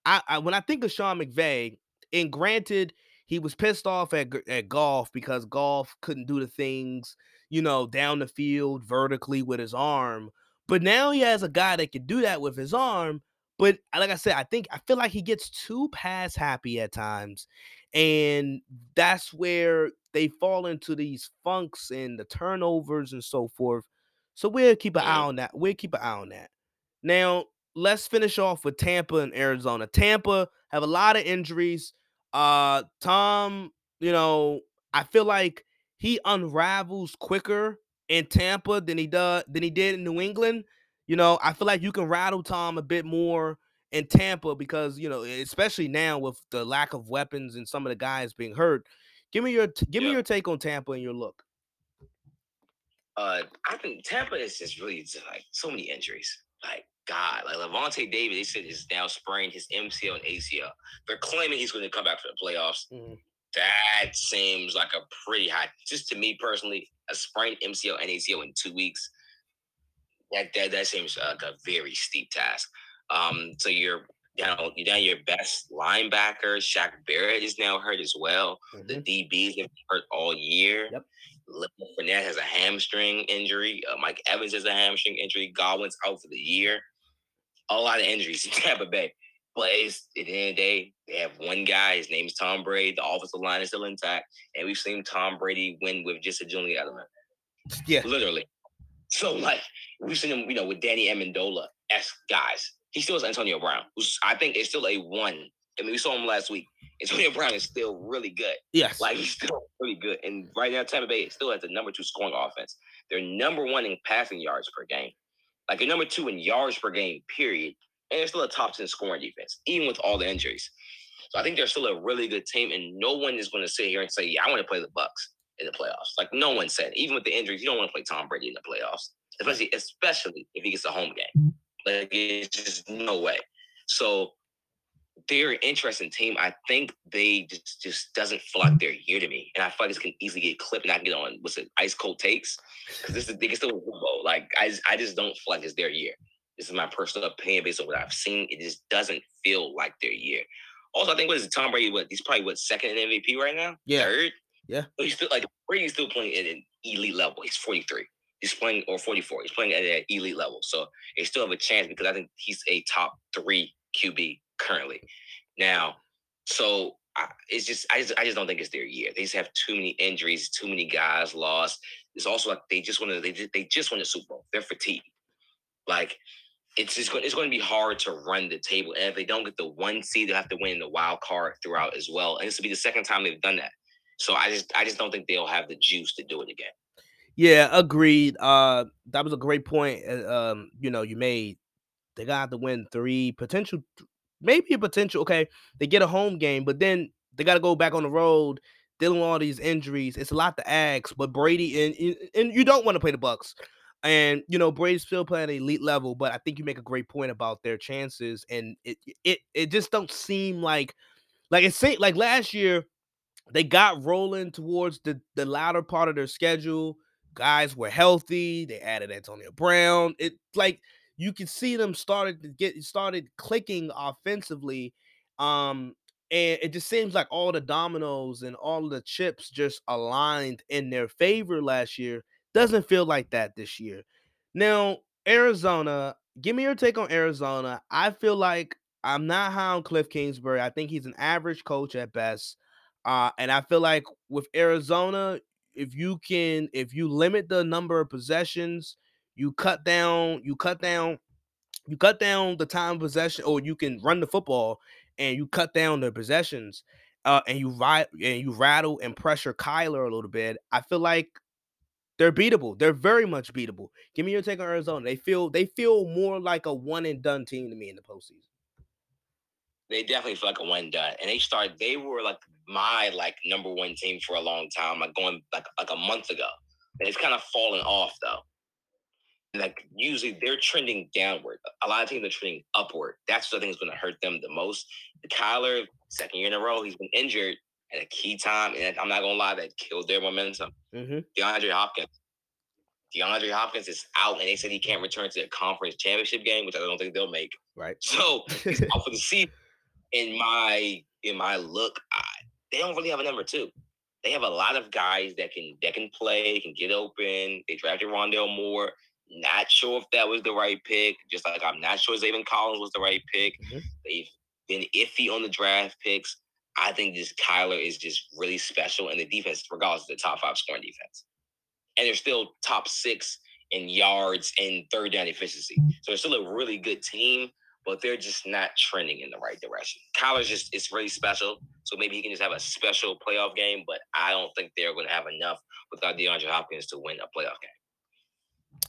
I think of Sean McVay, pissed. And granted, he was pissed off at golf because golf couldn't do the things, you know, down the field vertically with his arm. But now he has a guy that can do that with his arm. But like I said, I feel like he gets too pass happy at times. And that's where they fall into these funks and the turnovers and so forth. So we'll keep an eye on that. Now, let's finish off with Tampa and Arizona. Tampa have a lot of injuries. Tom, you know, I feel like he unravels quicker in Tampa than he did in New England. You know, I feel like you can rattle Tom a bit more in Tampa because, you know, especially now with the lack of weapons and some of the guys being hurt. Give me your take on Tampa and your look. I think Tampa is just really like so many injuries. Like, God, like Levante David, they said is now sprained his MCL and ACL. They're claiming he's going to come back for the playoffs. Mm. That seems like a pretty high, just to me personally, a sprained MCL and ACL in 2 weeks. That seems like a very steep task. So you're down your best linebacker. Shaq Barrett is now hurt as well. Mm-hmm. The DBs have been hurt all year. Yep. Fournette has a hamstring injury. Mike Evans has a hamstring injury. Godwin's out for the year. A lot of injuries in Tampa Bay. But at the end of the day, they have one guy. His name is Tom Brady. The offensive line is still intact. And we've seen Tom Brady win with just a junior element. Yeah. Literally. So, like, we've seen him, you know, with Danny Amendola-esque guys. He still has Antonio Brown, who's I think is still a one. I mean, we saw him last week. Antonio Brown is still really good. Yes. Like, he's still really good. And right now, Tampa Bay still has the number 2 scoring offense. They're number 1 in passing yards per game. Like, they're number 2 in yards per game, period. And they're still a top 10 scoring defense, even with all the injuries. So I think they're still a really good team, and no one is going to sit here and say, yeah, I want to play the Bucks in the playoffs. Like, no one said. Even with the injuries, you don't want to play Tom Brady in the playoffs, especially if he gets a home game. Like, it's just no way. So they're an interesting team. I think they just doesn't feel like they're here to me. And I feel like this can easily get clipped and I can get on what's it, ice cold takes. Because this is they can still go. Like, I just don't feel like it's their year. This is my personal opinion based on what I've seen. It just doesn't feel like their year. Also, I think Tom Brady? He's probably second in MVP right now? Yeah. Third? Yeah. But he's still Brady's still playing at an elite level. He's 43. He's playing, or 44. He's playing at an elite level. So they still have a chance because I think he's a top 3 QB currently. Now, so I just don't think it's their year. They just have too many injuries, too many guys lost. It's also like they just won the Super Bowl. They're fatigued. Like it's going to be hard to run the table. And if they don't get the 1 seed, they'll have to win the wild card throughout as well. And this will be the second time they've done that. So I just don't think they'll have the juice to do it again. Yeah, agreed. That was a great point. You made. They got to win 3 potential, maybe a potential. Okay, they get a home game, but then they got to go back on the road, dealing with all these injuries. It's a lot to ask. But Brady and you don't want to play the Bucks, and you know Brady's still playing at elite level. But I think you make a great point about their chances, and it just don't seem like last year they got rolling towards the latter part of their schedule. Guys were healthy. They added Antonio Brown. It like you can see them started clicking offensively, and it just seems like all the dominoes and all the chips just aligned in their favor last year. Doesn't feel like that this year. Now Arizona, give me your take on Arizona. I feel like I'm not high on Cliff Kingsbury. I think he's an average coach at best, and I feel like with Arizona. If you limit the number of possessions, you cut down the time of possession, or you can run the football and you cut down their possessions, and you rattle and pressure Kyler a little bit. I feel like they're beatable. They're very much beatable. Give me your take on Arizona. They feel more like a one and done team to me in the postseason. They definitely feel like a one and done, and they were my number 1 team for a long time, going a month ago, and it's kind of fallen off though. And usually they're trending downward. A lot of teams are trending upward. That's what I think is going to hurt them the most. Kyler, second year in a row, he's been injured at a key time, and I'm not gonna lie, that killed their momentum. Mm-hmm. DeAndre Hopkins is out, and they said he can't return to the conference championship game, which I don't think they'll make. Right. So he's out for the season. In my in my look, they don't really have a number two. They have a lot of guys that can play, can get open. They drafted Rondale Moore. Not sure if that was the right pick. Just like I'm not sure Zayvon Collins was the right pick. Mm-hmm. They've been iffy on the draft picks. I think this Kyler is just really special, and the defense, regardless, is the top five scoring defense. And they're still top six in yards and third down efficiency. So they're still a really good team, but they're just not trending in the right direction. Kyler's just, it's really special. So maybe he can just have a special playoff game, but I don't think they're going to have enough without DeAndre Hopkins to win a playoff game.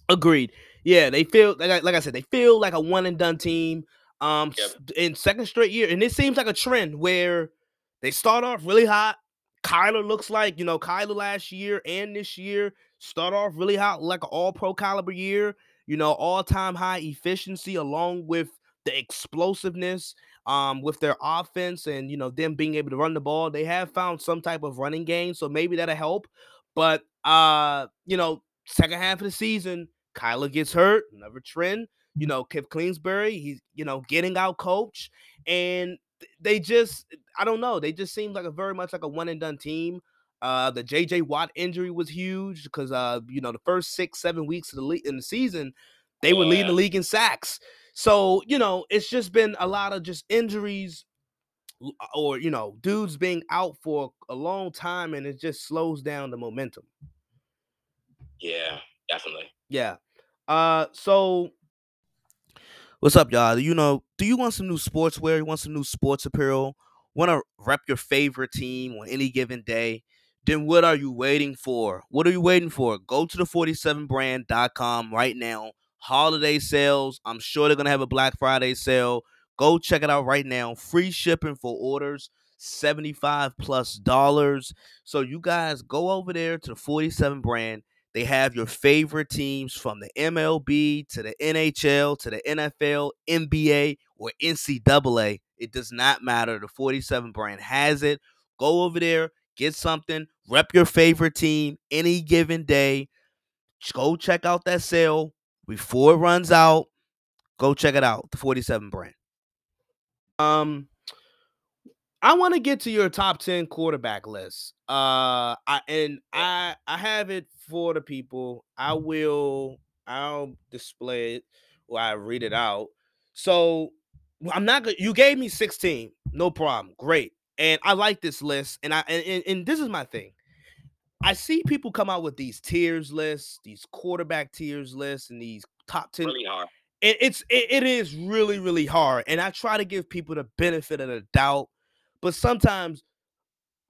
Agreed. Yeah, they feel like I said, they feel like a one and done team. In second straight year, and it seems like a trend where they start off really hot. Kyler looks like, Kyler last year and this year start off really hot, like an all-pro caliber year. All-time high efficiency along with the explosiveness with their offense and, them being able to run the ball. They have found some type of running game, so maybe that'll help. But, second half of the season, Kyler gets hurt, another trend. Cliff Kingsbury, he's, getting out coach. And they just, I don't know. They just seem like a very much like a one and done team. The J.J. Watt injury was huge because, the first 6-7 weeks of the league in the season, they were leading the league in sacks. So, it's just been a lot of just injuries or, dudes being out for a long time, and it just slows down the momentum. Yeah, definitely. Yeah. So what's up, y'all? Do you want some new sportswear? You want some new sports apparel? Want to rep your favorite team on any given day? Then what are you waiting for? What are you waiting for? Go to the47brand.com right now. Holiday sales. I'm sure they're going to have a Black Friday sale. Go check it out right now. Free shipping for orders. $75+. So you guys go over there to the 47 brand. They have your favorite teams from the MLB to the NHL to the NFL, NBA, or NCAA. It does not matter. The 47 brand has it. Go over there, get something, rep your favorite team any given day. Go check out that sale before it runs out. Go check it out, the 47 brand. I want to get to your top 10 quarterback list. I have it for the people. I'll display it while I read it out. So I'm not gonna, you gave me 16. No problem. Great. And I like this list. And I this is my thing. I see people come out with these tiers lists, these quarterback tiers lists, and these top 10. Really hard. It is really, really hard. And I try to give people the benefit of the doubt. But sometimes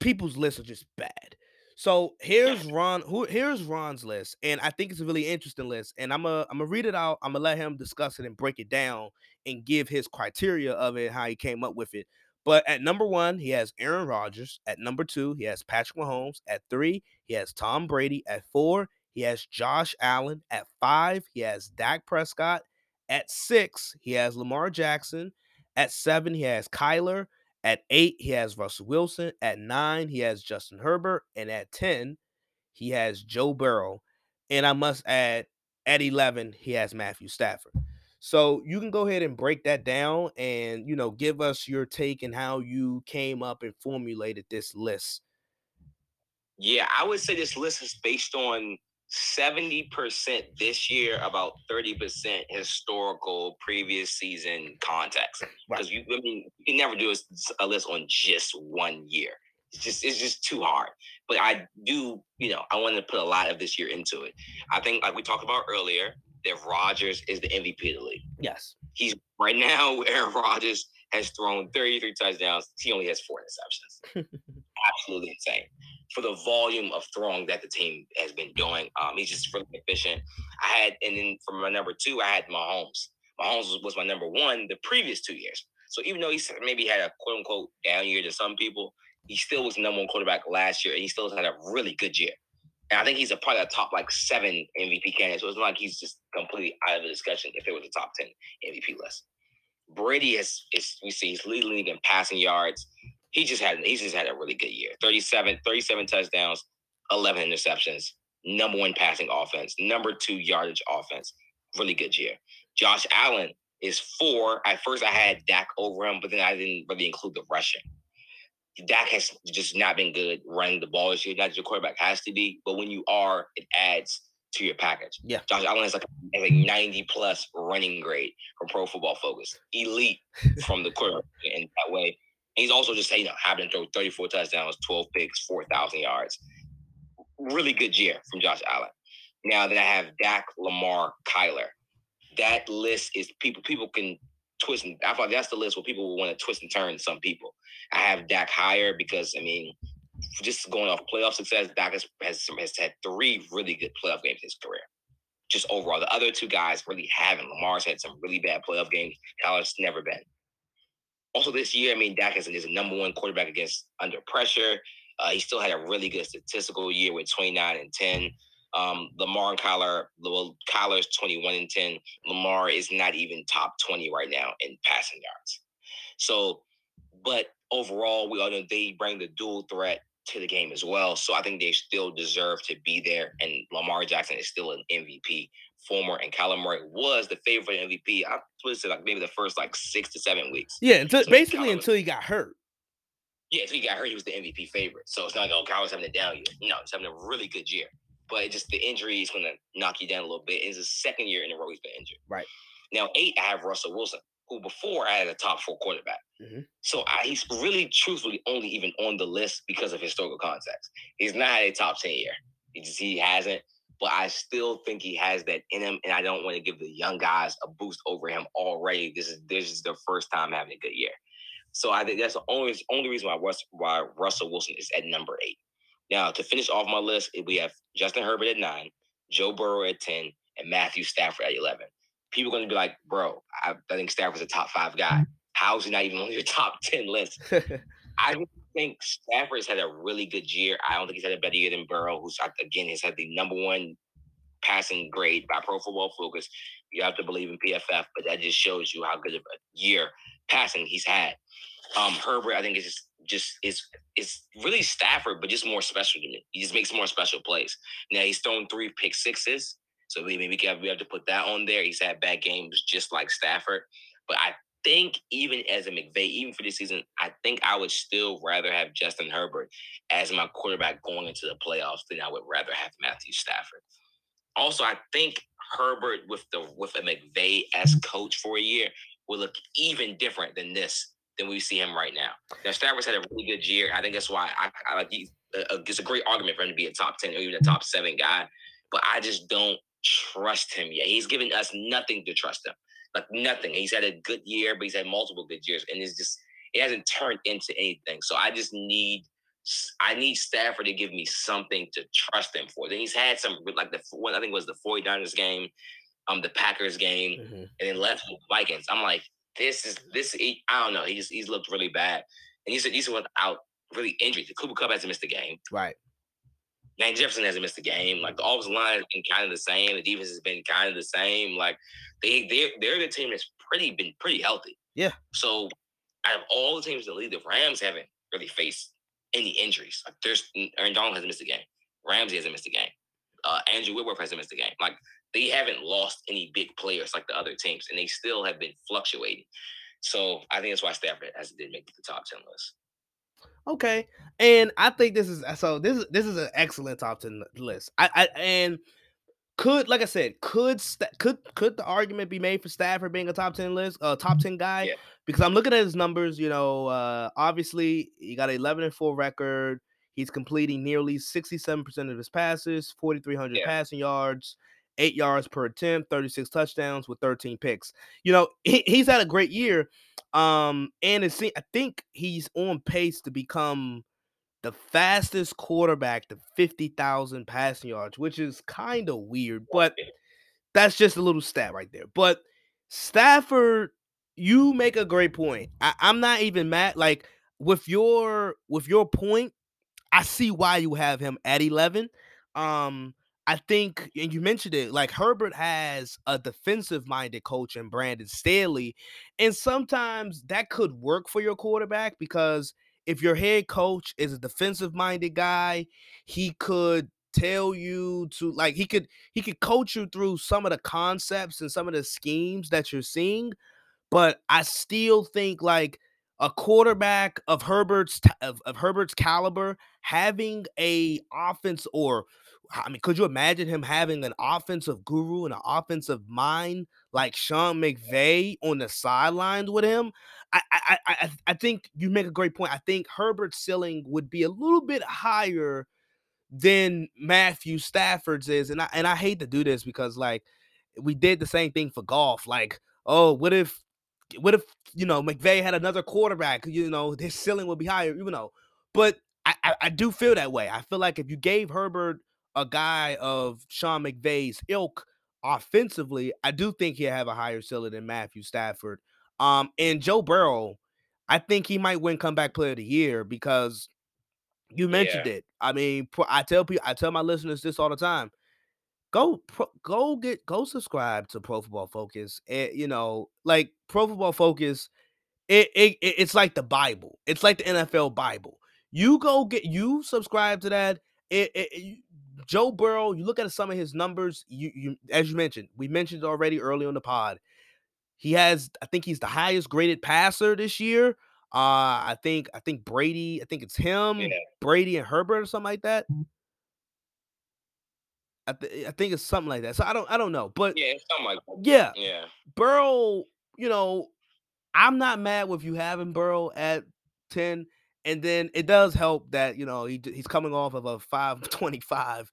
people's lists are just bad. So here's Ron's list, and I think it's a really interesting list. And I'm gonna read it out. I'm gonna let him discuss it and break it down and give his criteria of it, how he came up with it. But at number 1, he has Aaron Rodgers. At number 2, he has Patrick Mahomes. At 3, he has Tom Brady. At 4, he has Josh Allen. At 5, he has Dak Prescott. At 6, he has Lamar Jackson. At 7, he has Kyler. At 8, he has Russell Wilson. At 9, he has Justin Herbert. And at 10, he has Joe Burrow. And I must add, at 11, he has Matthew Stafford. So you can go ahead and break that down and, give us your take and how you came up and formulated this list. Yeah, I would say this list is based on 70% this year, about 30% historical previous season context. Because right. You can never do a list on just one year. It's just too hard. But I do, I wanted to put a lot of this year into it. I think, like we talked about earlier, that Rodgers is the MVP of the league. Yes, he's right now. Aaron Rodgers has thrown 33 touchdowns. He only has 4 interceptions. Absolutely insane. For the volume of throwing that the team has been doing, he's just really efficient. And then for my number 2, I had Mahomes. Mahomes was my number 1 the previous 2 years. So even though he maybe had a quote unquote down year to some people, he still was the number 1 quarterback last year, and he still had a really good year. And I think he's a part of the top 7 MVP candidates. So it's not like he's just completely out of the discussion if it was a top 10 MVP list. Brady he's leading the league in passing yards. He's just had a really good year. 37 touchdowns, 11 interceptions, number 1 passing offense, number 2 yardage offense. Really good year. Josh Allen is 4. At first I had Dak over him, but then I didn't really include the rushing. Dak has just not been good running the ball this year. Not your quarterback has to be, but when you are, it adds to your package. Yeah. Josh Allen is like 90+ running grade from Pro Football Focus. Elite from the quarterback in that way. And he's also just, having to throw 34 touchdowns, 12 picks, 4,000 yards. Really good year from Josh Allen. Now that I have Dak, Lamar, Kyler, that list is people can twist. And I thought that's the list where people will want to twist and turn some people. I have Dak higher because, just going off playoff success, Dak has had three really good playoff games in his career. Just overall, the other two guys really haven't. Lamar's had some really bad playoff games. Kyler's never been. Also this year, Dak is the number one quarterback against under pressure. He still had a really good statistical year with 29-10. Lamar and Kyler's 21-10. Lamar is not even top 20 right now in passing yards. So, but overall, we all know they bring the dual threat to the game as well. So I think they still deserve to be there. And Lamar Jackson is still an MVP former, and Kyler Murray was the favorite MVP. I twisted maybe the first 6 to 7 weeks. Yeah, until he got hurt. Yeah, until he got hurt, he was the MVP favorite. So it's not like, Kyler's having a down year. No, he's having a really good year. But it's just the injury is going to knock you down a little bit. It's the second year in a row he's been injured. Right. Now, 8, I have Russell Wilson, who before I had a top 4 quarterback. Mm-hmm. So he's really truthfully only even on the list because of historical context. He's not had a top 10 year. He hasn't. But I still think he has that in him, and I don't want to give the young guys a boost over him already. This is their first time having a good year. So I think that's the only reason why Russell Wilson is at number 8. Now, to finish off my list, we have Justin Herbert at 9, Joe Burrow at 10, and Matthew Stafford at 11. People are going to be like, bro, I think Stafford's a top 5 guy. How's he not even on your top 10 list? I don't think Stafford's had a really good year. I don't think he's had a better year than Burrow, who's, again, has had the number one passing grade by Pro Football Focus. You have to believe in PFF, but that just shows you how good of a year passing he's had. Herbert, I think, is just really Stafford, but just more special to me. He just makes more special plays. Now, he's thrown 3 pick sixes, so we have to put that on there. He's had bad games just like Stafford. But I think even as a McVay, even for this season, I think I would still rather have Justin Herbert as my quarterback going into the playoffs than I would rather have Matthew Stafford. Also, I think Herbert with a McVay-esque coach for a year will look even different than we see him right now. Now, Stafford's had a really good year. I think that's why it's a great argument for him to be a top 10 or even a top 7 guy, but I just don't trust him yet. He's given us nothing to trust him, nothing. He's had a good year, but he's had multiple good years, and it hasn't turned into anything. So I just need Stafford to give me something to trust him for. Then he's had some, the one I think was the 49ers game, the Packers game, mm-hmm. and then left with the Vikings. I'm like, I don't know. He's looked really bad. And he's without really injuries. Cooper Kupp hasn't missed a game. Right. Man, Jefferson hasn't missed a game. The offensive line has been kind of the same. The defense has been kind of the same. They're the team that's been pretty healthy. Yeah. So out of all the teams in the league, the Rams haven't really faced any injuries. Aaron Donald hasn't missed a game. Ramsey hasn't missed a game. Andrew Whitworth hasn't missed a game. They haven't lost any big players like the other teams, and they still have been fluctuating. So I think that's why Stafford didn't make the top 10 list. Okay, and I think this is an excellent top 10 list. Could the argument be made for Stafford being a top 10 list, top 10 guy? Yeah. Because I'm looking at his numbers. Obviously he got an 11-4 record. He's completing nearly 67% of his passes, 4,300 passing yards. 8 yards per attempt, 36 touchdowns with 13 picks. He's had a great year. And I think he's on pace to become the fastest quarterback to 50,000 passing yards, which is kind of weird, but that's just a little stat right there. But Stafford, you make a great point. I'm not even mad. With your point, I see why you have him at 11. I think, and you mentioned it, Herbert has a defensive-minded coach in Brandon Staley, and sometimes that could work for your quarterback because if your head coach is a defensive-minded guy, he could tell you to he could coach you through some of the concepts and some of the schemes that you're seeing, but I still think a quarterback of Herbert's caliber having a offense, or I mean, could you imagine him having an offensive guru and an offensive mind like Sean McVay on the sidelines with him? I think you make a great point. I think Herbert's ceiling would be a little bit higher than Matthew Stafford's is, and I hate to do this because like we did the same thing for golf. Like, oh, what if you know McVay had another quarterback? You know, his ceiling would be higher. You know, but I do feel that way. I feel like if you gave Herbert a guy of Sean McVay's ilk offensively, I do think he'll have a higher ceiling than Matthew Stafford. And Joe Burrow, I think he might win comeback player of the year because you mentioned it. I mean, I tell my listeners this all the time. Go subscribe to Pro Football Focus. And, you know, like Pro Football Focus, it's like the Bible. It's like the NFL Bible. You subscribe to that. Joe Burrow, you look at some of his numbers, you as you mentioned, we mentioned already early on the pod. He has, I think he's the highest graded passer this year. I think Brady, I think it's him, Brady and Herbert or something like that. I think it's something like that. So I don't know, but yeah, it's something like that. Yeah. Burrow, you know, I'm not mad with you having Burrow at 10. And then it does help that, you know, he's coming off of a 525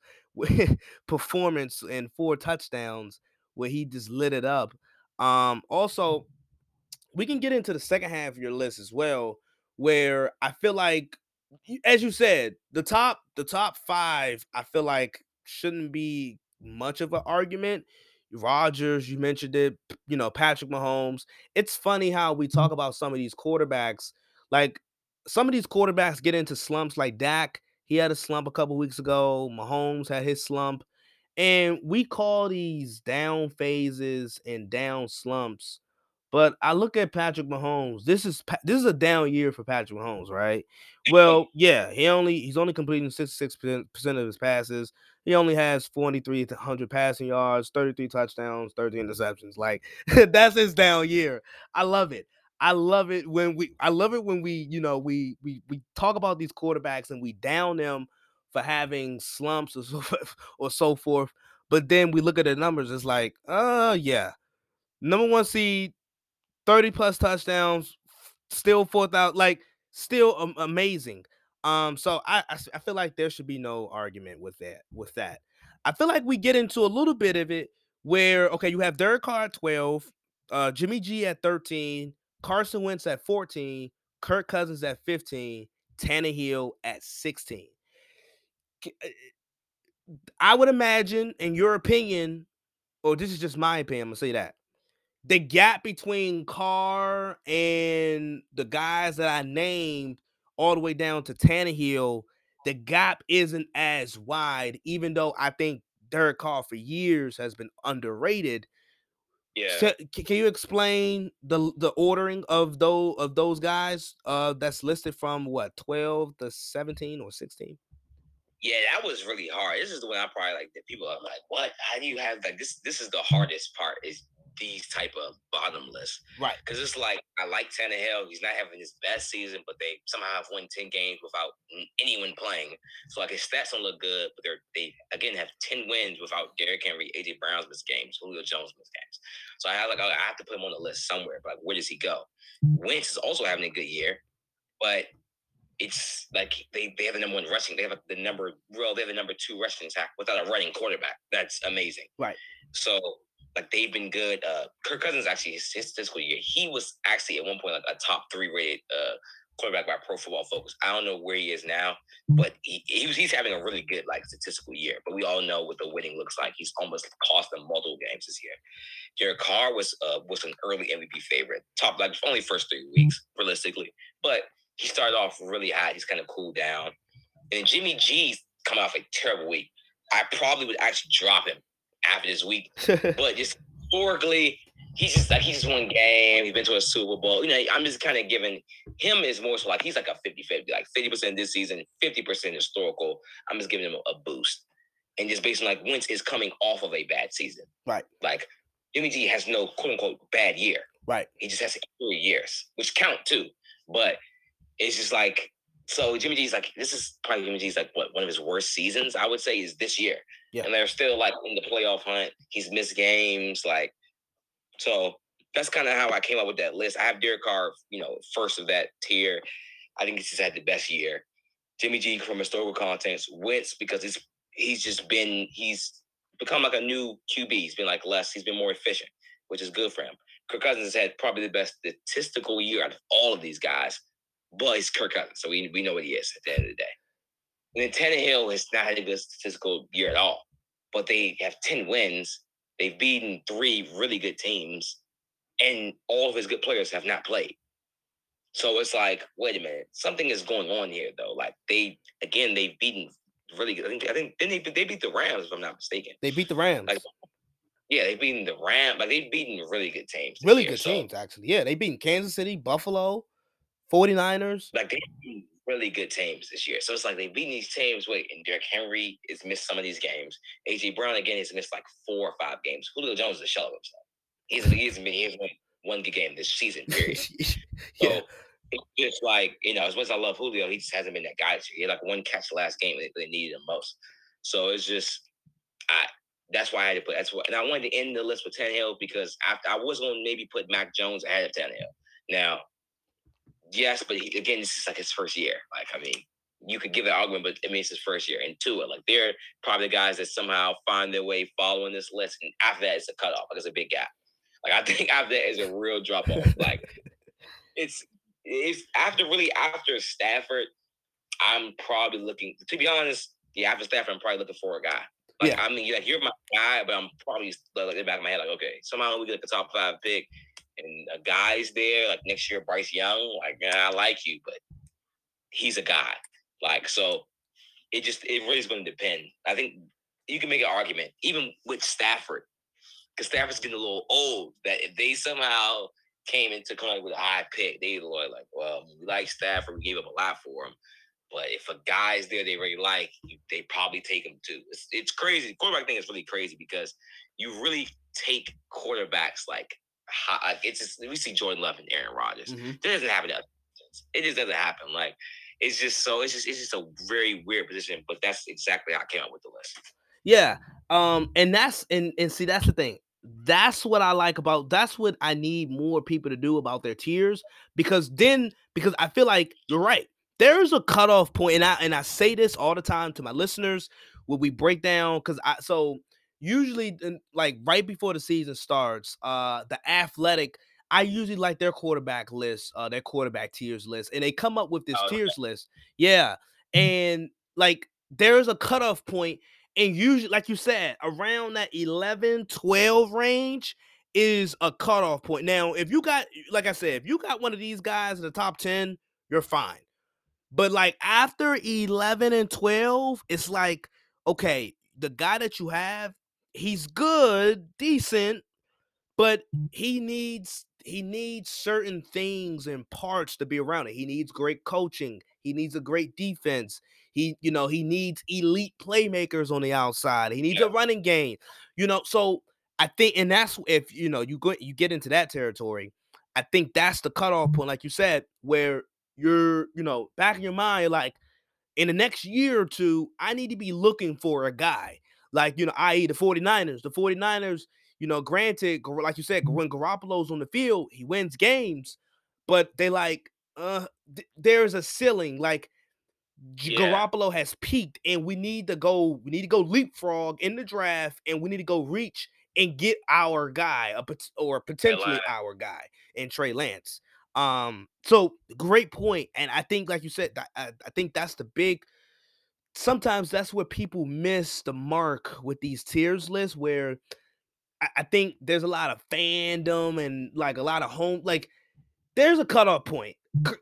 performance and 4 touchdowns where he just lit it up. Also, we can get into the second half of your list as well, where I feel like, as you said, the top 5, I feel like shouldn't be much of an argument. Rodgers, you mentioned it, you know, Patrick Mahomes. It's funny how we talk about some of these quarterbacks, like, some of these quarterbacks get into slumps like Dak. He had a slump a couple weeks ago. Mahomes had his slump. And we call these down phases and down slumps. But I look at Patrick Mahomes. This is a down year for Patrick Mahomes, right? Well, yeah, he's only completing 66% of his passes. He only has 4,300 passing yards, 33 touchdowns, 13 interceptions. Like that's his down year. I love it. I love it when we, you know, we talk about these quarterbacks and we down them for having slumps or so forth. But then we look at the numbers. It's like, yeah, number 1 seed, 30 plus touchdowns, still 4,000, like still amazing. So I feel like there should be no argument with that. I feel like we get into a little bit of it where okay, you have Derek Carr at 12, Jimmy G at 13. Carson Wentz at 14, Kirk Cousins at 15, Tannehill at 16. I would imagine, in your opinion, or this is just my opinion, I'm going to say that, the gap between Carr and the guys that I named all the way down to Tannehill, the gap isn't as wide, even though I think Derek Carr for years has been underrated. Yeah. So, can you explain the ordering of those guys that's listed from what 12 to 17 or 16? Yeah, that was really hard. This is the one I probably like that people are like, what? How do you have like this? This is the hardest part is these type of bottom lists, right? Because it's like I like Tannehill. He's not having his best season, but they somehow have won 10 games without anyone playing. So like his stats don't look good, but they again have 10 wins without Derrick Henry, AJ Brown's missed games, Julio Jones missed games. So I have to put him on the list somewhere. But like, where does he go? Wentz is also having a good year, but it's like they have the number 1 rushing. They have the number 2 rushing attack without a running quarterback. That's amazing, right? So. Like, they've been good. Kirk Cousins, actually, his fiscal year, he was actually at one point like a top 3 rated quarterback by Pro Football Focus. I don't know where he is now, but he's having a really good, like, statistical year. But we all know what the winning looks like. He's almost cost them multiple games this year. Derek Carr was an early MVP favorite. Top, like, only first 3 weeks, realistically. But he started off really hot. He's kind of cooled down. And Jimmy G's come off a terrible week. I probably would actually drop him after this week, but just historically, he's just won game. He's been to a Super Bowl. You know, I'm just kind of giving him is more so like he's like a 50-50, like 50% this season, 50% historical. I'm just giving him a boost, and just based on like Wentz is coming off of a bad season, right? Like Jimmy G has no quote unquote bad year, right? He just has 3 years, which count too. But it's just like, so Jimmy G's like, this is probably Jimmy G's like what, one of his worst seasons, I would say, is this year. Yeah. And they're still like in the playoff hunt. He's missed games. Like, so that's kind of how I came up with that list. I have Derek Carr, you know, first of that tier. I think he's had the best year. Jimmy G from historical context, Wentz, because he's become like a new QB. He's been like less, he's been more efficient, which is good for him. Kirk Cousins has had probably the best statistical year out of all of these guys, but it's Kirk Cousins, so we know what he is at the end of the day. And then Tannehill has not had a good statistical year at all, but they have 10 wins. They've beaten 3 really good teams, and all of his good players have not played. So it's like, wait a minute, something is going on here, though. Like, they've beaten really good. I think then they beat the Rams, if I'm not mistaken. They beat the Rams. Like, yeah, they've beaten the Rams. Like, they've beaten really good teams. Really good teams, actually. Yeah, they've beaten Kansas City, Buffalo, 49ers. Like, they've beaten really good teams this year. So it's like they've beaten these teams. Wait, and Derrick Henry has missed some of these games. A.J. Brown, again, has missed like 4 or 5 games. Julio Jones is a shell of himself. He hasn't won one good game this season, period. Yeah. So it's just like, you know, as much as I love Julio, he just hasn't been that guy this year. He had like one catch the last game that they needed him most. So it's just, that's why I had to put, that's why, and I wanted to end the list with Tannehill because I was going to maybe put Mac Jones ahead of Tannehill. Now, yes, but again, this is like his first year. Like, I mean, you could give an argument, but I mean, it's his first year. And Tua, like, they're probably the guys that somehow find their way following this list. And after that, it's a cutoff. Like, it's a big gap. Like, I think after that is a real drop off. Like, it's after Stafford, I'm probably looking, to be honest. Yeah, after Stafford, I'm probably looking for a guy. Like, yeah. I mean, you're like, you're my guy, but I'm probably like in the back of my head, like, okay, somehow we get like a top 5 pick, and a guy's there. Like next year, Bryce Young. Like, I like you, but he's a guy. Like, so it really is going to depend. I think you can make an argument even with Stafford. Because Stafford's getting a little old, that if they somehow came into contact with a high pick, they'd be like, well, we like Stafford, we gave up a lot for him. But if a guy's there they really like, they probably take him too. It's crazy. The quarterback thing is really crazy because you really take quarterbacks like high. Like it's just, we see Jordan Love and Aaron Rodgers. Mm-hmm. That doesn't happen. It just doesn't happen. Like it's just a very weird position. But that's exactly how I came up with the list. Yeah. And see, that's the thing. That's what I need more people to do about their tiers, because I feel like you're right. There's a cutoff point, and I say this all the time to my listeners when we break down, because usually like right before the season starts, The Athletic, I usually like their quarterback list, their quarterback tiers list, and they come up with this tiers list. Yeah. And like there's a cutoff point. And usually, like you said, around that 11, 12 range is a cutoff point. Now, if you got, like I said, if you got one of these guys in the top 10, you're fine. But like after 11 and 12, it's like, okay, the guy that you have, he's good, decent, but he needs certain things and parts to be around it. He needs great coaching. He needs a great defense. He needs elite playmakers on the outside. He needs a running game, So I think, and that's if you get into that territory, I think that's the cutoff point, like you said, where you're, back in your mind, like in the next year or two, I need to be looking for a guy, like i.e. the 49ers. The 49ers, granted, like you said, when Garoppolo's on the field, he wins games, but they like there's a ceiling, like. Yeah. Garoppolo has peaked, and we need to go leapfrog in the draft, and we need to go reach and get our guy, or potentially our guy, in Trey Lance. So great point, and I think, like you said, I think that's the big. Sometimes that's where people miss the mark with these tiers lists, where I think there's a lot of fandom and like a lot of home, like there's a cutoff point.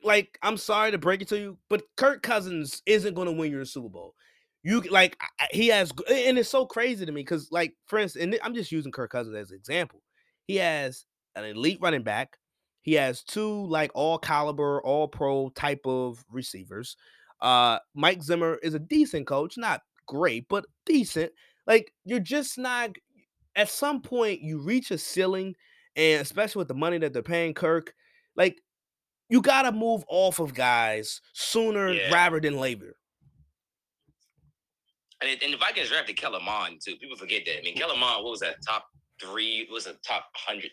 Like, I'm sorry to break it to you, but Kirk Cousins isn't going to win your Super Bowl. You like he has, and it's so crazy to me because, like, for instance, and I'm just using Kirk Cousins as an example. He has an elite running back. He has 2 like all caliber, all pro type of receivers. Mike Zimmer is a decent coach, not great, but decent. Like, you're just not. At some point, you reach a ceiling, and especially with the money that they're paying Kirk, like. you got to move off of guys sooner rather than later. And the Vikings drafted Kellen Mond, too. People forget that. I mean, Kellen Mond, what was that, top 100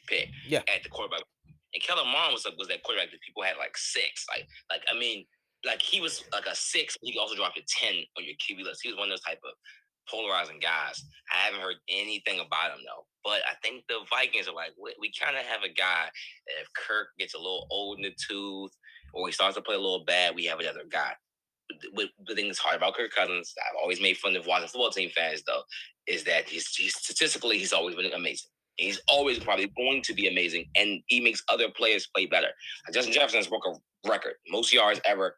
pick at the quarterback. And Kellen Mond was that quarterback that people had, like, six. Like I mean, like, he was, like, a six. But he could also drop a 10 on your QB list. He was one of those type of polarizing guys. I haven't heard anything about him, though. But I think the Vikings are like, we kind of have a guy that if Kirk gets a little old in the tooth or he starts to play a little bad, we have another guy. The thing that's hard about Kirk Cousins, I've always made fun of Washington football team fans, though, is that he's statistically, he's always been amazing. He's always probably going to be amazing, and he makes other players play better. Justin Jefferson broke a record, most yards ever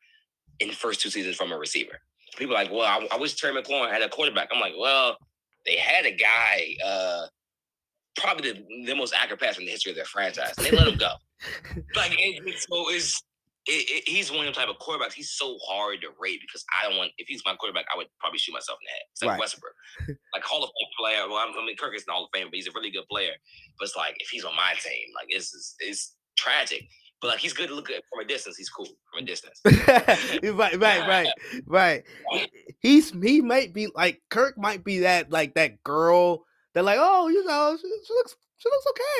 in the first two seasons from a receiver. People are like, well, I wish Terry McLaurin had a quarterback. I'm like, well, they had a guy, probably the most accurate passer in the history of their franchise. They let him go. Like, he's one of the type of quarterbacks. He's so hard to rate because I don't want. If he's my quarterback, I would probably shoot myself in the head. It's like Westbrook, like Hall of Fame player. Well, I mean, Kirk isn't Hall of Fame, but he's a really good player. But it's like if he's on my team, like it's tragic. But like he's good to look at from a distance. He's cool from a distance. Right. He might be like Kirk might be that like that girl that like oh you know she looks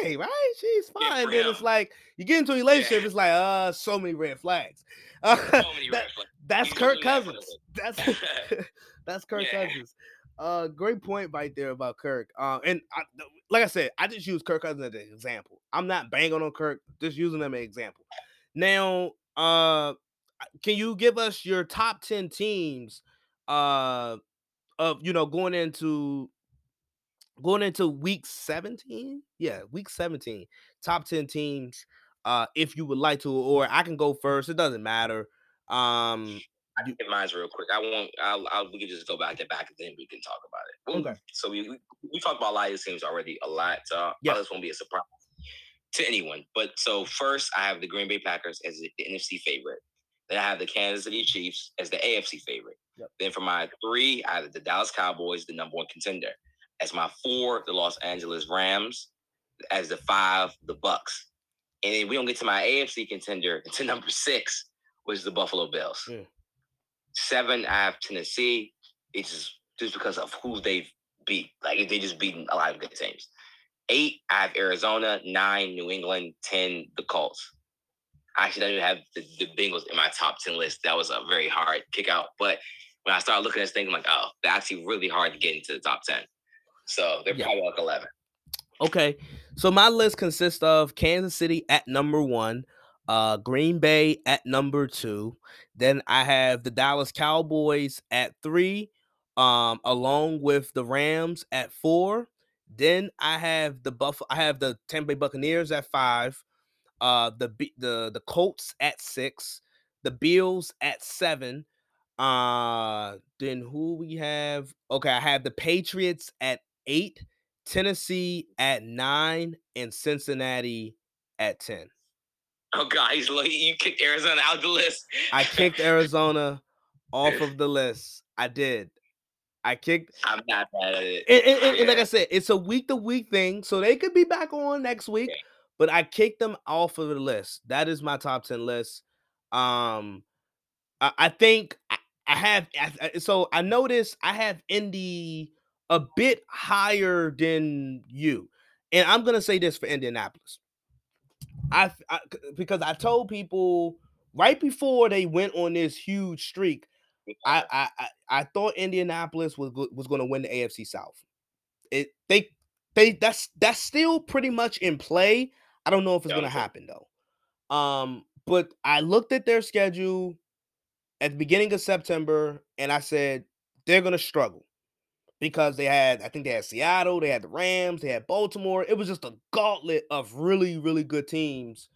okay, right? She's fine. Then it's like you get into a relationship, it's like so many red flags. That's Kirk Cousins. That's Kirk Cousins. Great point right there about Kirk. And like I said, I just use Kirk Cousins as an example. I'm not banging on Kirk, just using them as an example. Now, can you give us your top 10 teams of you know going into week 17? Yeah, week 17. Top 10 teams, if you would like to, or I can go first. It doesn't matter. I do get mine real quick. We can just go back and then we can talk about it. Okay. So we talked about a lot of these teams already a lot. This won't be a surprise to anyone. But so first, I have the Green Bay Packers as the NFC favorite. Then I have the Kansas City Chiefs as the AFC favorite. Yep. Then for my 3, I have the Dallas Cowboys, the number one contender. As my 4, the Los Angeles Rams. As the 5, the Bucks. And then we don't get to my AFC contender to number 6, which is the Buffalo Bills. Yeah. 7, I have Tennessee. It's just because of who they've beat. Like, they just beaten a lot of good teams. 8, I have Arizona. 9, New England. 10, the Colts. I actually don't even have the Bengals in my top 10 list. That was a very hard kick out. But when I started looking at this thing, I'm like, oh, they're actually really hard to get into the top 10. So they're probably like 11. Okay. So my list consists of Kansas City at number 1, Green Bay at number 2. Then I have the Dallas Cowboys at 3, along with the Rams at 4. Then I have the Tampa Bay Buccaneers at 5, the Colts at 6, the Bills at 7. Then who we have? Okay, I have the Patriots at 8, Tennessee at 9, and Cincinnati at 10. Oh God, you kicked Arizona out of the list. I kicked Arizona off of the list. I did. I'm not mad at it. And like I said, it's a week-to-week thing, so they could be back on next week. Yeah. But I kicked them off of the list. That is my top 10 list. I think I have. So I noticed I have Indy a bit higher than you, and I'm gonna say this for Indianapolis. I because I told people right before they went on this huge streak, I thought Indianapolis was going to win the AFC South. That's still pretty much in play. I don't know if it's going to happen though. But I looked at their schedule at the beginning of September and I said they're going to struggle because they had Seattle, they had the Rams, they had Baltimore. It was just a gauntlet of really, really good teams.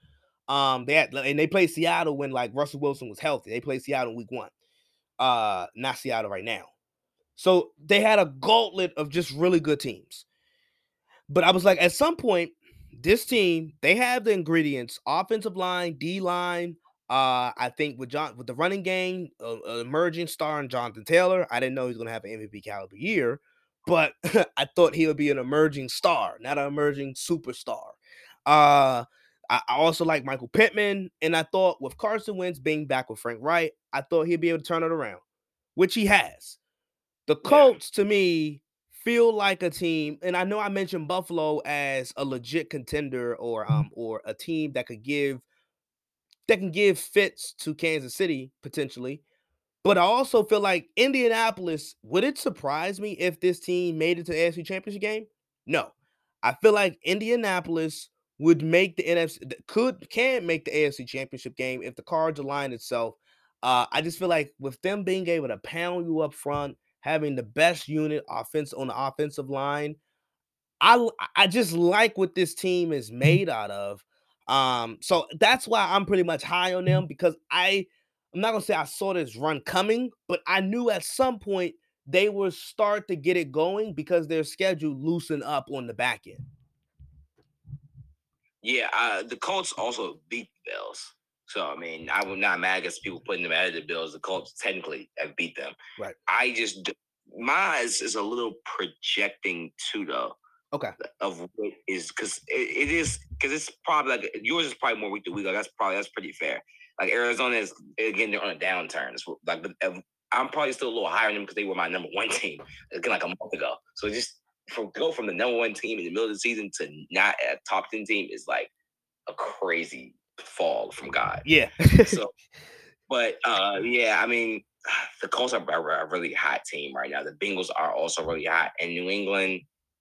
They played Seattle when like Russell Wilson was healthy. They played Seattle in week 1, not Seattle right now. So they had a gauntlet of just really good teams. But I was like, at some point, this team, they have the ingredients, offensive line, D-line. I think with the running game, an emerging star in Jonathan Taylor. I didn't know he was going to have an MVP caliber year, but I thought he would be an emerging star, not an emerging superstar. I also like Michael Pittman, and I thought with Carson Wentz being back with Frank Wright, I thought he'd be able to turn it around, which he has. The Colts, to me, feel like a team, and I know I mentioned Buffalo as a legit contender or a team that could give fits to Kansas City potentially. But I also feel like Indianapolis, would it surprise me if this team made it to the AFC Championship game? No. I feel like Indianapolis would make the NFC, can make the AFC Championship game if the cards align itself. I just feel like with them being able to pound you up front, having the best unit offense on the offensive line, I just like what this team is made out of. So that's why I'm pretty much high on them, because I'm not going to say I saw this run coming, but I knew at some point they would start to get it going because their schedule loosened up on the back end. Yeah, the Colts also beat the Bills. So, I mean, I will not mad against people putting them out of the Bills. The Colts technically have beat them. Right. I just – mine is a little projecting too, though. Okay. Of what is – because it is – because it's probably like – yours is probably more week to week. Like, that's pretty fair. Like, Arizona is – again, they're on a downturn. It's like, but I'm probably still a little higher on them because they were my number one team like a month ago. So, just go from the number one team in the middle of the season to not a top 10 team is like a crazy – fall from God. Yeah. So, but yeah, I mean, the Colts are a really hot team right now. The Bengals are also really hot, and New England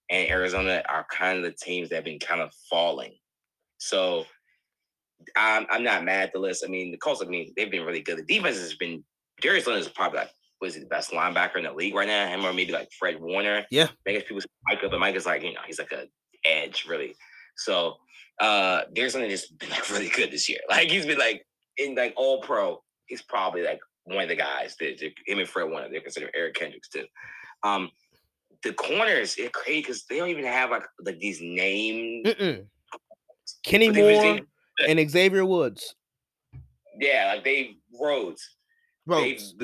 and Arizona are kind of the teams that have been kind of falling. So I'm not mad at the list. I mean, the Colts, I mean, they've been really good. The defense has been, Darius Leonard is probably like, was he the best linebacker in the league right now? Him or maybe like Fred Warner. Yeah. I guess people say Micah, but Micah's like, you know, he's like an edge really. So Darius Leonard has been like really good this year. Like he's been like in like all pro. He's probably like one of the guys that him and Fred Warner, they're considered Eric Kendricks too. The corners, it's crazy because they don't even have like these names. Kenny Moore and Xavier Woods. Yeah, like they Rhodes. They've just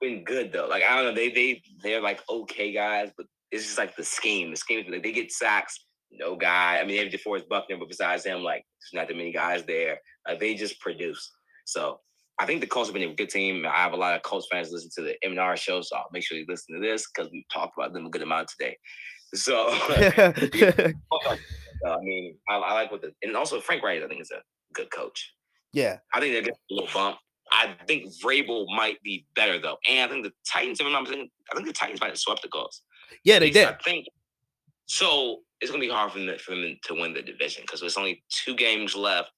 been good though. Like I don't know, they're like okay guys, but it's just like the scheme. The scheme is like they get sacks. No guy. I mean, they have DeForest Buckner, but besides him, like, there's not that many guys there. They just produce. So I think the Colts have been a good team. I have a lot of Colts fans listen to the MNR show, so I'll make sure you listen to this because we've talked about them a good amount today. So, I mean, I like what the – and also Frank Wright, I think, is a good coach. Yeah. I think they're getting a little bump. I think Vrabel might be better, though. And I think the Titans, I think the Titans might have swept the Colts. Yeah, they did. I think so. It's going to be hard for them to win the division because there's only two games left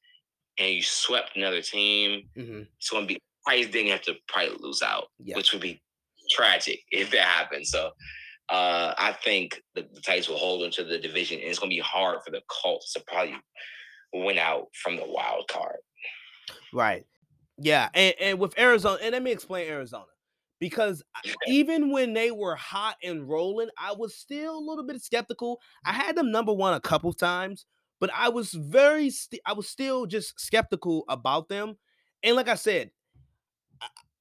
and you swept another team. Mm-hmm. It's going to be probably didn't have to probably lose out, which would be tragic if that happens. So I think the Titans will hold into the division, and it's going to be hard for the Colts to probably win out from the wild card. Right. Yeah. And with Arizona, and let me explain Arizona. Because even when they were hot and rolling, I was still a little bit skeptical. I had them number one a couple times, but I was still just skeptical about them. And like I said,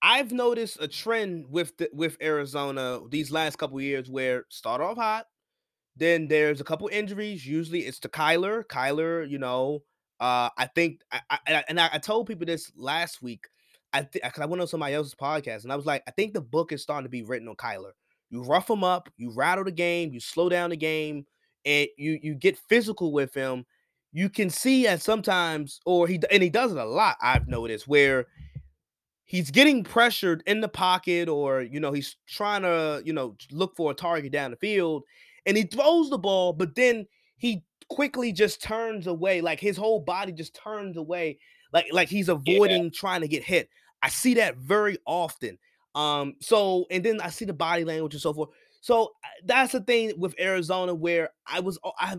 I've noticed a trend with Arizona these last couple of years where start off hot, then there's a couple injuries. Usually it's to Kyler. Kyler, you know, I think, I told people this last week. Because I went on somebody else's podcast, and I was like, I think the book is starting to be written on Kyler. You rough him up, you rattle the game, you slow down the game, and you get physical with him. You can see that sometimes, he does it a lot, I've noticed, where he's getting pressured in the pocket or, you know, he's trying to, you know, look for a target down the field, and he throws the ball, but then he quickly just turns away. Like, his whole body just turns away. Like he's avoiding trying to get hit. I see that very often. So, and then I see the body language and so forth. So that's the thing with Arizona where I've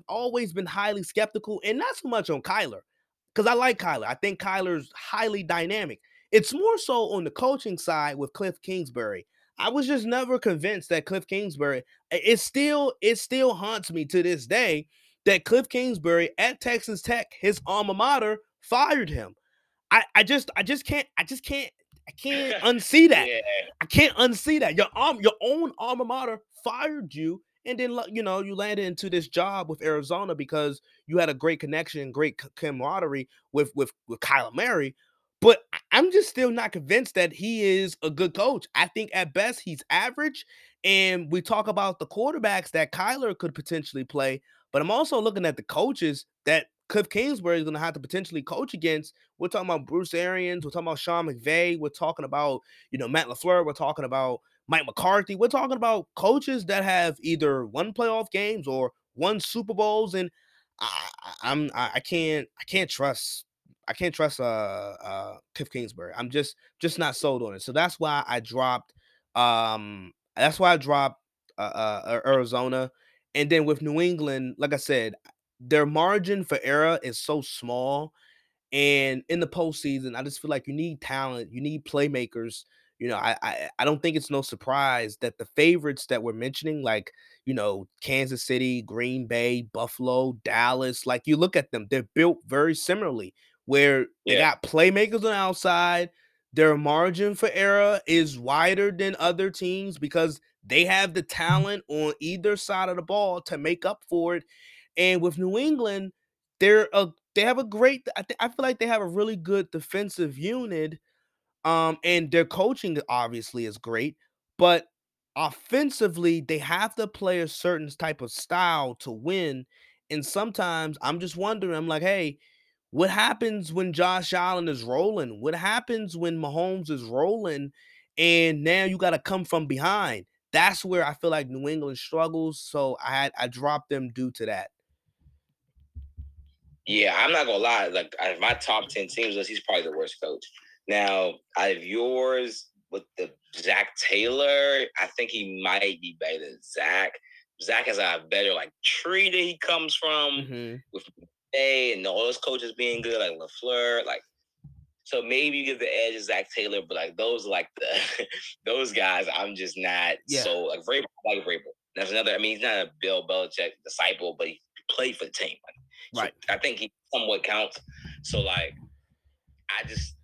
always been highly skeptical, and not so much on Kyler, because I like Kyler. I think Kyler's highly dynamic. It's more so on the coaching side with Cliff Kingsbury. I was just never convinced that Cliff Kingsbury, it still haunts me to this day that Cliff Kingsbury at Texas Tech, his alma mater, fired him. I can't unsee that. Your own alma mater fired you, And then, you know, you landed into this job with Arizona because you had a great connection, great camaraderie with Kyler Murray. But I'm just still not convinced that he is a good coach. I think at best he's average. And we talk about the quarterbacks that Kyler could potentially play. But I'm also looking at the coaches that Cliff Kingsbury is going to have to potentially coach against. We're talking about Bruce Arians. We're talking about Sean McVay. We're talking about, you know, Matt LaFleur. We're talking about Mike McCarthy. We're talking about coaches that have either won playoff games or won Super Bowls, and I can't trust Cliff Kingsbury. I'm just not sold on it. So that's why I dropped Arizona, and then with New England, like I said, their margin for error is so small, and in the postseason, I just feel like you need talent, you need playmakers. You know, I don't think it's no surprise that the favorites that we're mentioning, like, you know, Kansas City, Green Bay, Buffalo, Dallas, like you look at them, they're built very similarly where they got playmakers on the outside. Their margin for error is wider than other teams because they have the talent on either side of the ball to make up for it. And with New England, I feel like they have a really good defensive unit. And their coaching obviously is great, but offensively, they have to play a certain type of style to win. And sometimes I'm just wondering, I'm like, hey, what happens when Josh Allen is rolling? What happens when Mahomes is rolling? And now you got to come from behind. That's where I feel like New England struggles. So I dropped them due to that. Yeah, I'm not going to lie. Like, out of my top 10 teams list, he's probably the worst coach. Now, out of yours with the Zach Taylor, I think he might be better than Zach. Zach has a better, like, tree that he comes from with McVay and all those coaches being good, like LaFleur. Like, so maybe you give the edge to Zach Taylor, but, like, those, like, the those guys, I'm just not so, like, Vrabel. I like Vrabel. That's another, I mean, he's not a Bill Belichick disciple, but he played for the team. Like, right. So I think he somewhat counts. So, like, I just...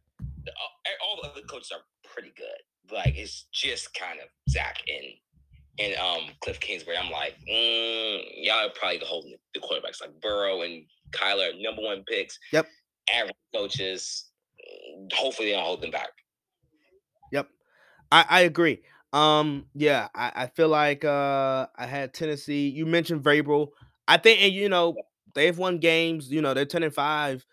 all the other coaches are pretty good. Like, it's just kind of Zach and Cliff Kingsbury. I'm like, y'all are probably holding the quarterbacks. Like, Burrow and Kyler, number one picks. Yep. Average coaches. Hopefully they don't hold them back. Yep. I agree. I feel like I had Tennessee. You mentioned Vrabel. I think, and, you know, they've won games. You know, they're 10-5.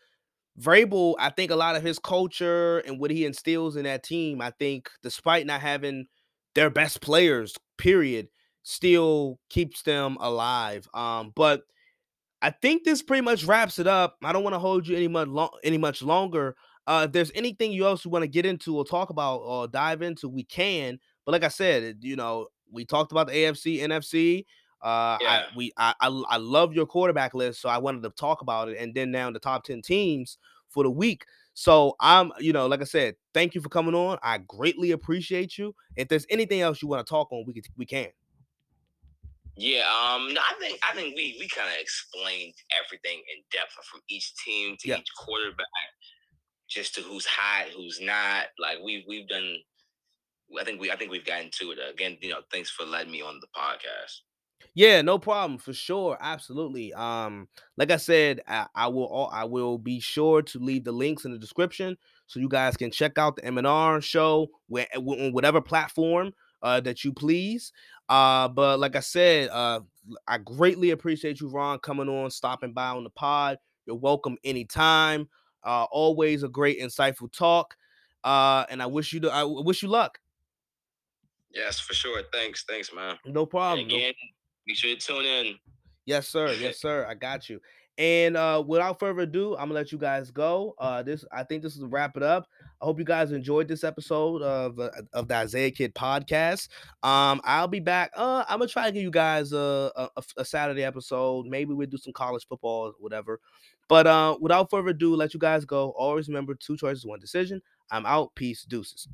Vrabel, I think a lot of his culture and what he instills in that team, I think despite not having their best players, period, still keeps them alive. But I think this pretty much wraps it up. I don't want to hold you any much longer. If there's anything you else want to get into or talk about or dive into, we can. But like I said, you know, we talked about the AFC, NFC. I love your quarterback list, so I wanted to talk about it, and then now the top 10 teams for the week. So I'm, you know, like I said, thank you for coming on. I greatly appreciate you. If there's anything else you want to talk on, we can. Yeah, I think we kind of explained everything in depth from each team to each quarterback, just to who's hot, who's not. Like we've done. I think we've gotten to it again. You know, thanks for letting me on the podcast. Yeah, no problem, for sure, absolutely. Like I said, I will be sure to leave the links in the description so you guys can check out the MNR show on whatever platform that you please. But like I said, I greatly appreciate you, Ron, coming on, stopping by on the pod. You're welcome anytime. Always a great, insightful talk. And I wish you luck. Yes, for sure. Thanks, man. No problem. And again, make sure you tune in. Yes, sir. Yes, sir. I got you. And without further ado, I'm gonna let you guys go. I think this is a wrap it up. I hope you guys enjoyed this episode of the Isaiah Kid podcast. I'll be back. I'm gonna try to give you guys a Saturday episode. Maybe we'll do some college football, or whatever. But without further ado, let you guys go. Always remember, 2 choices, 1 decision. I'm out. Peace, deuces.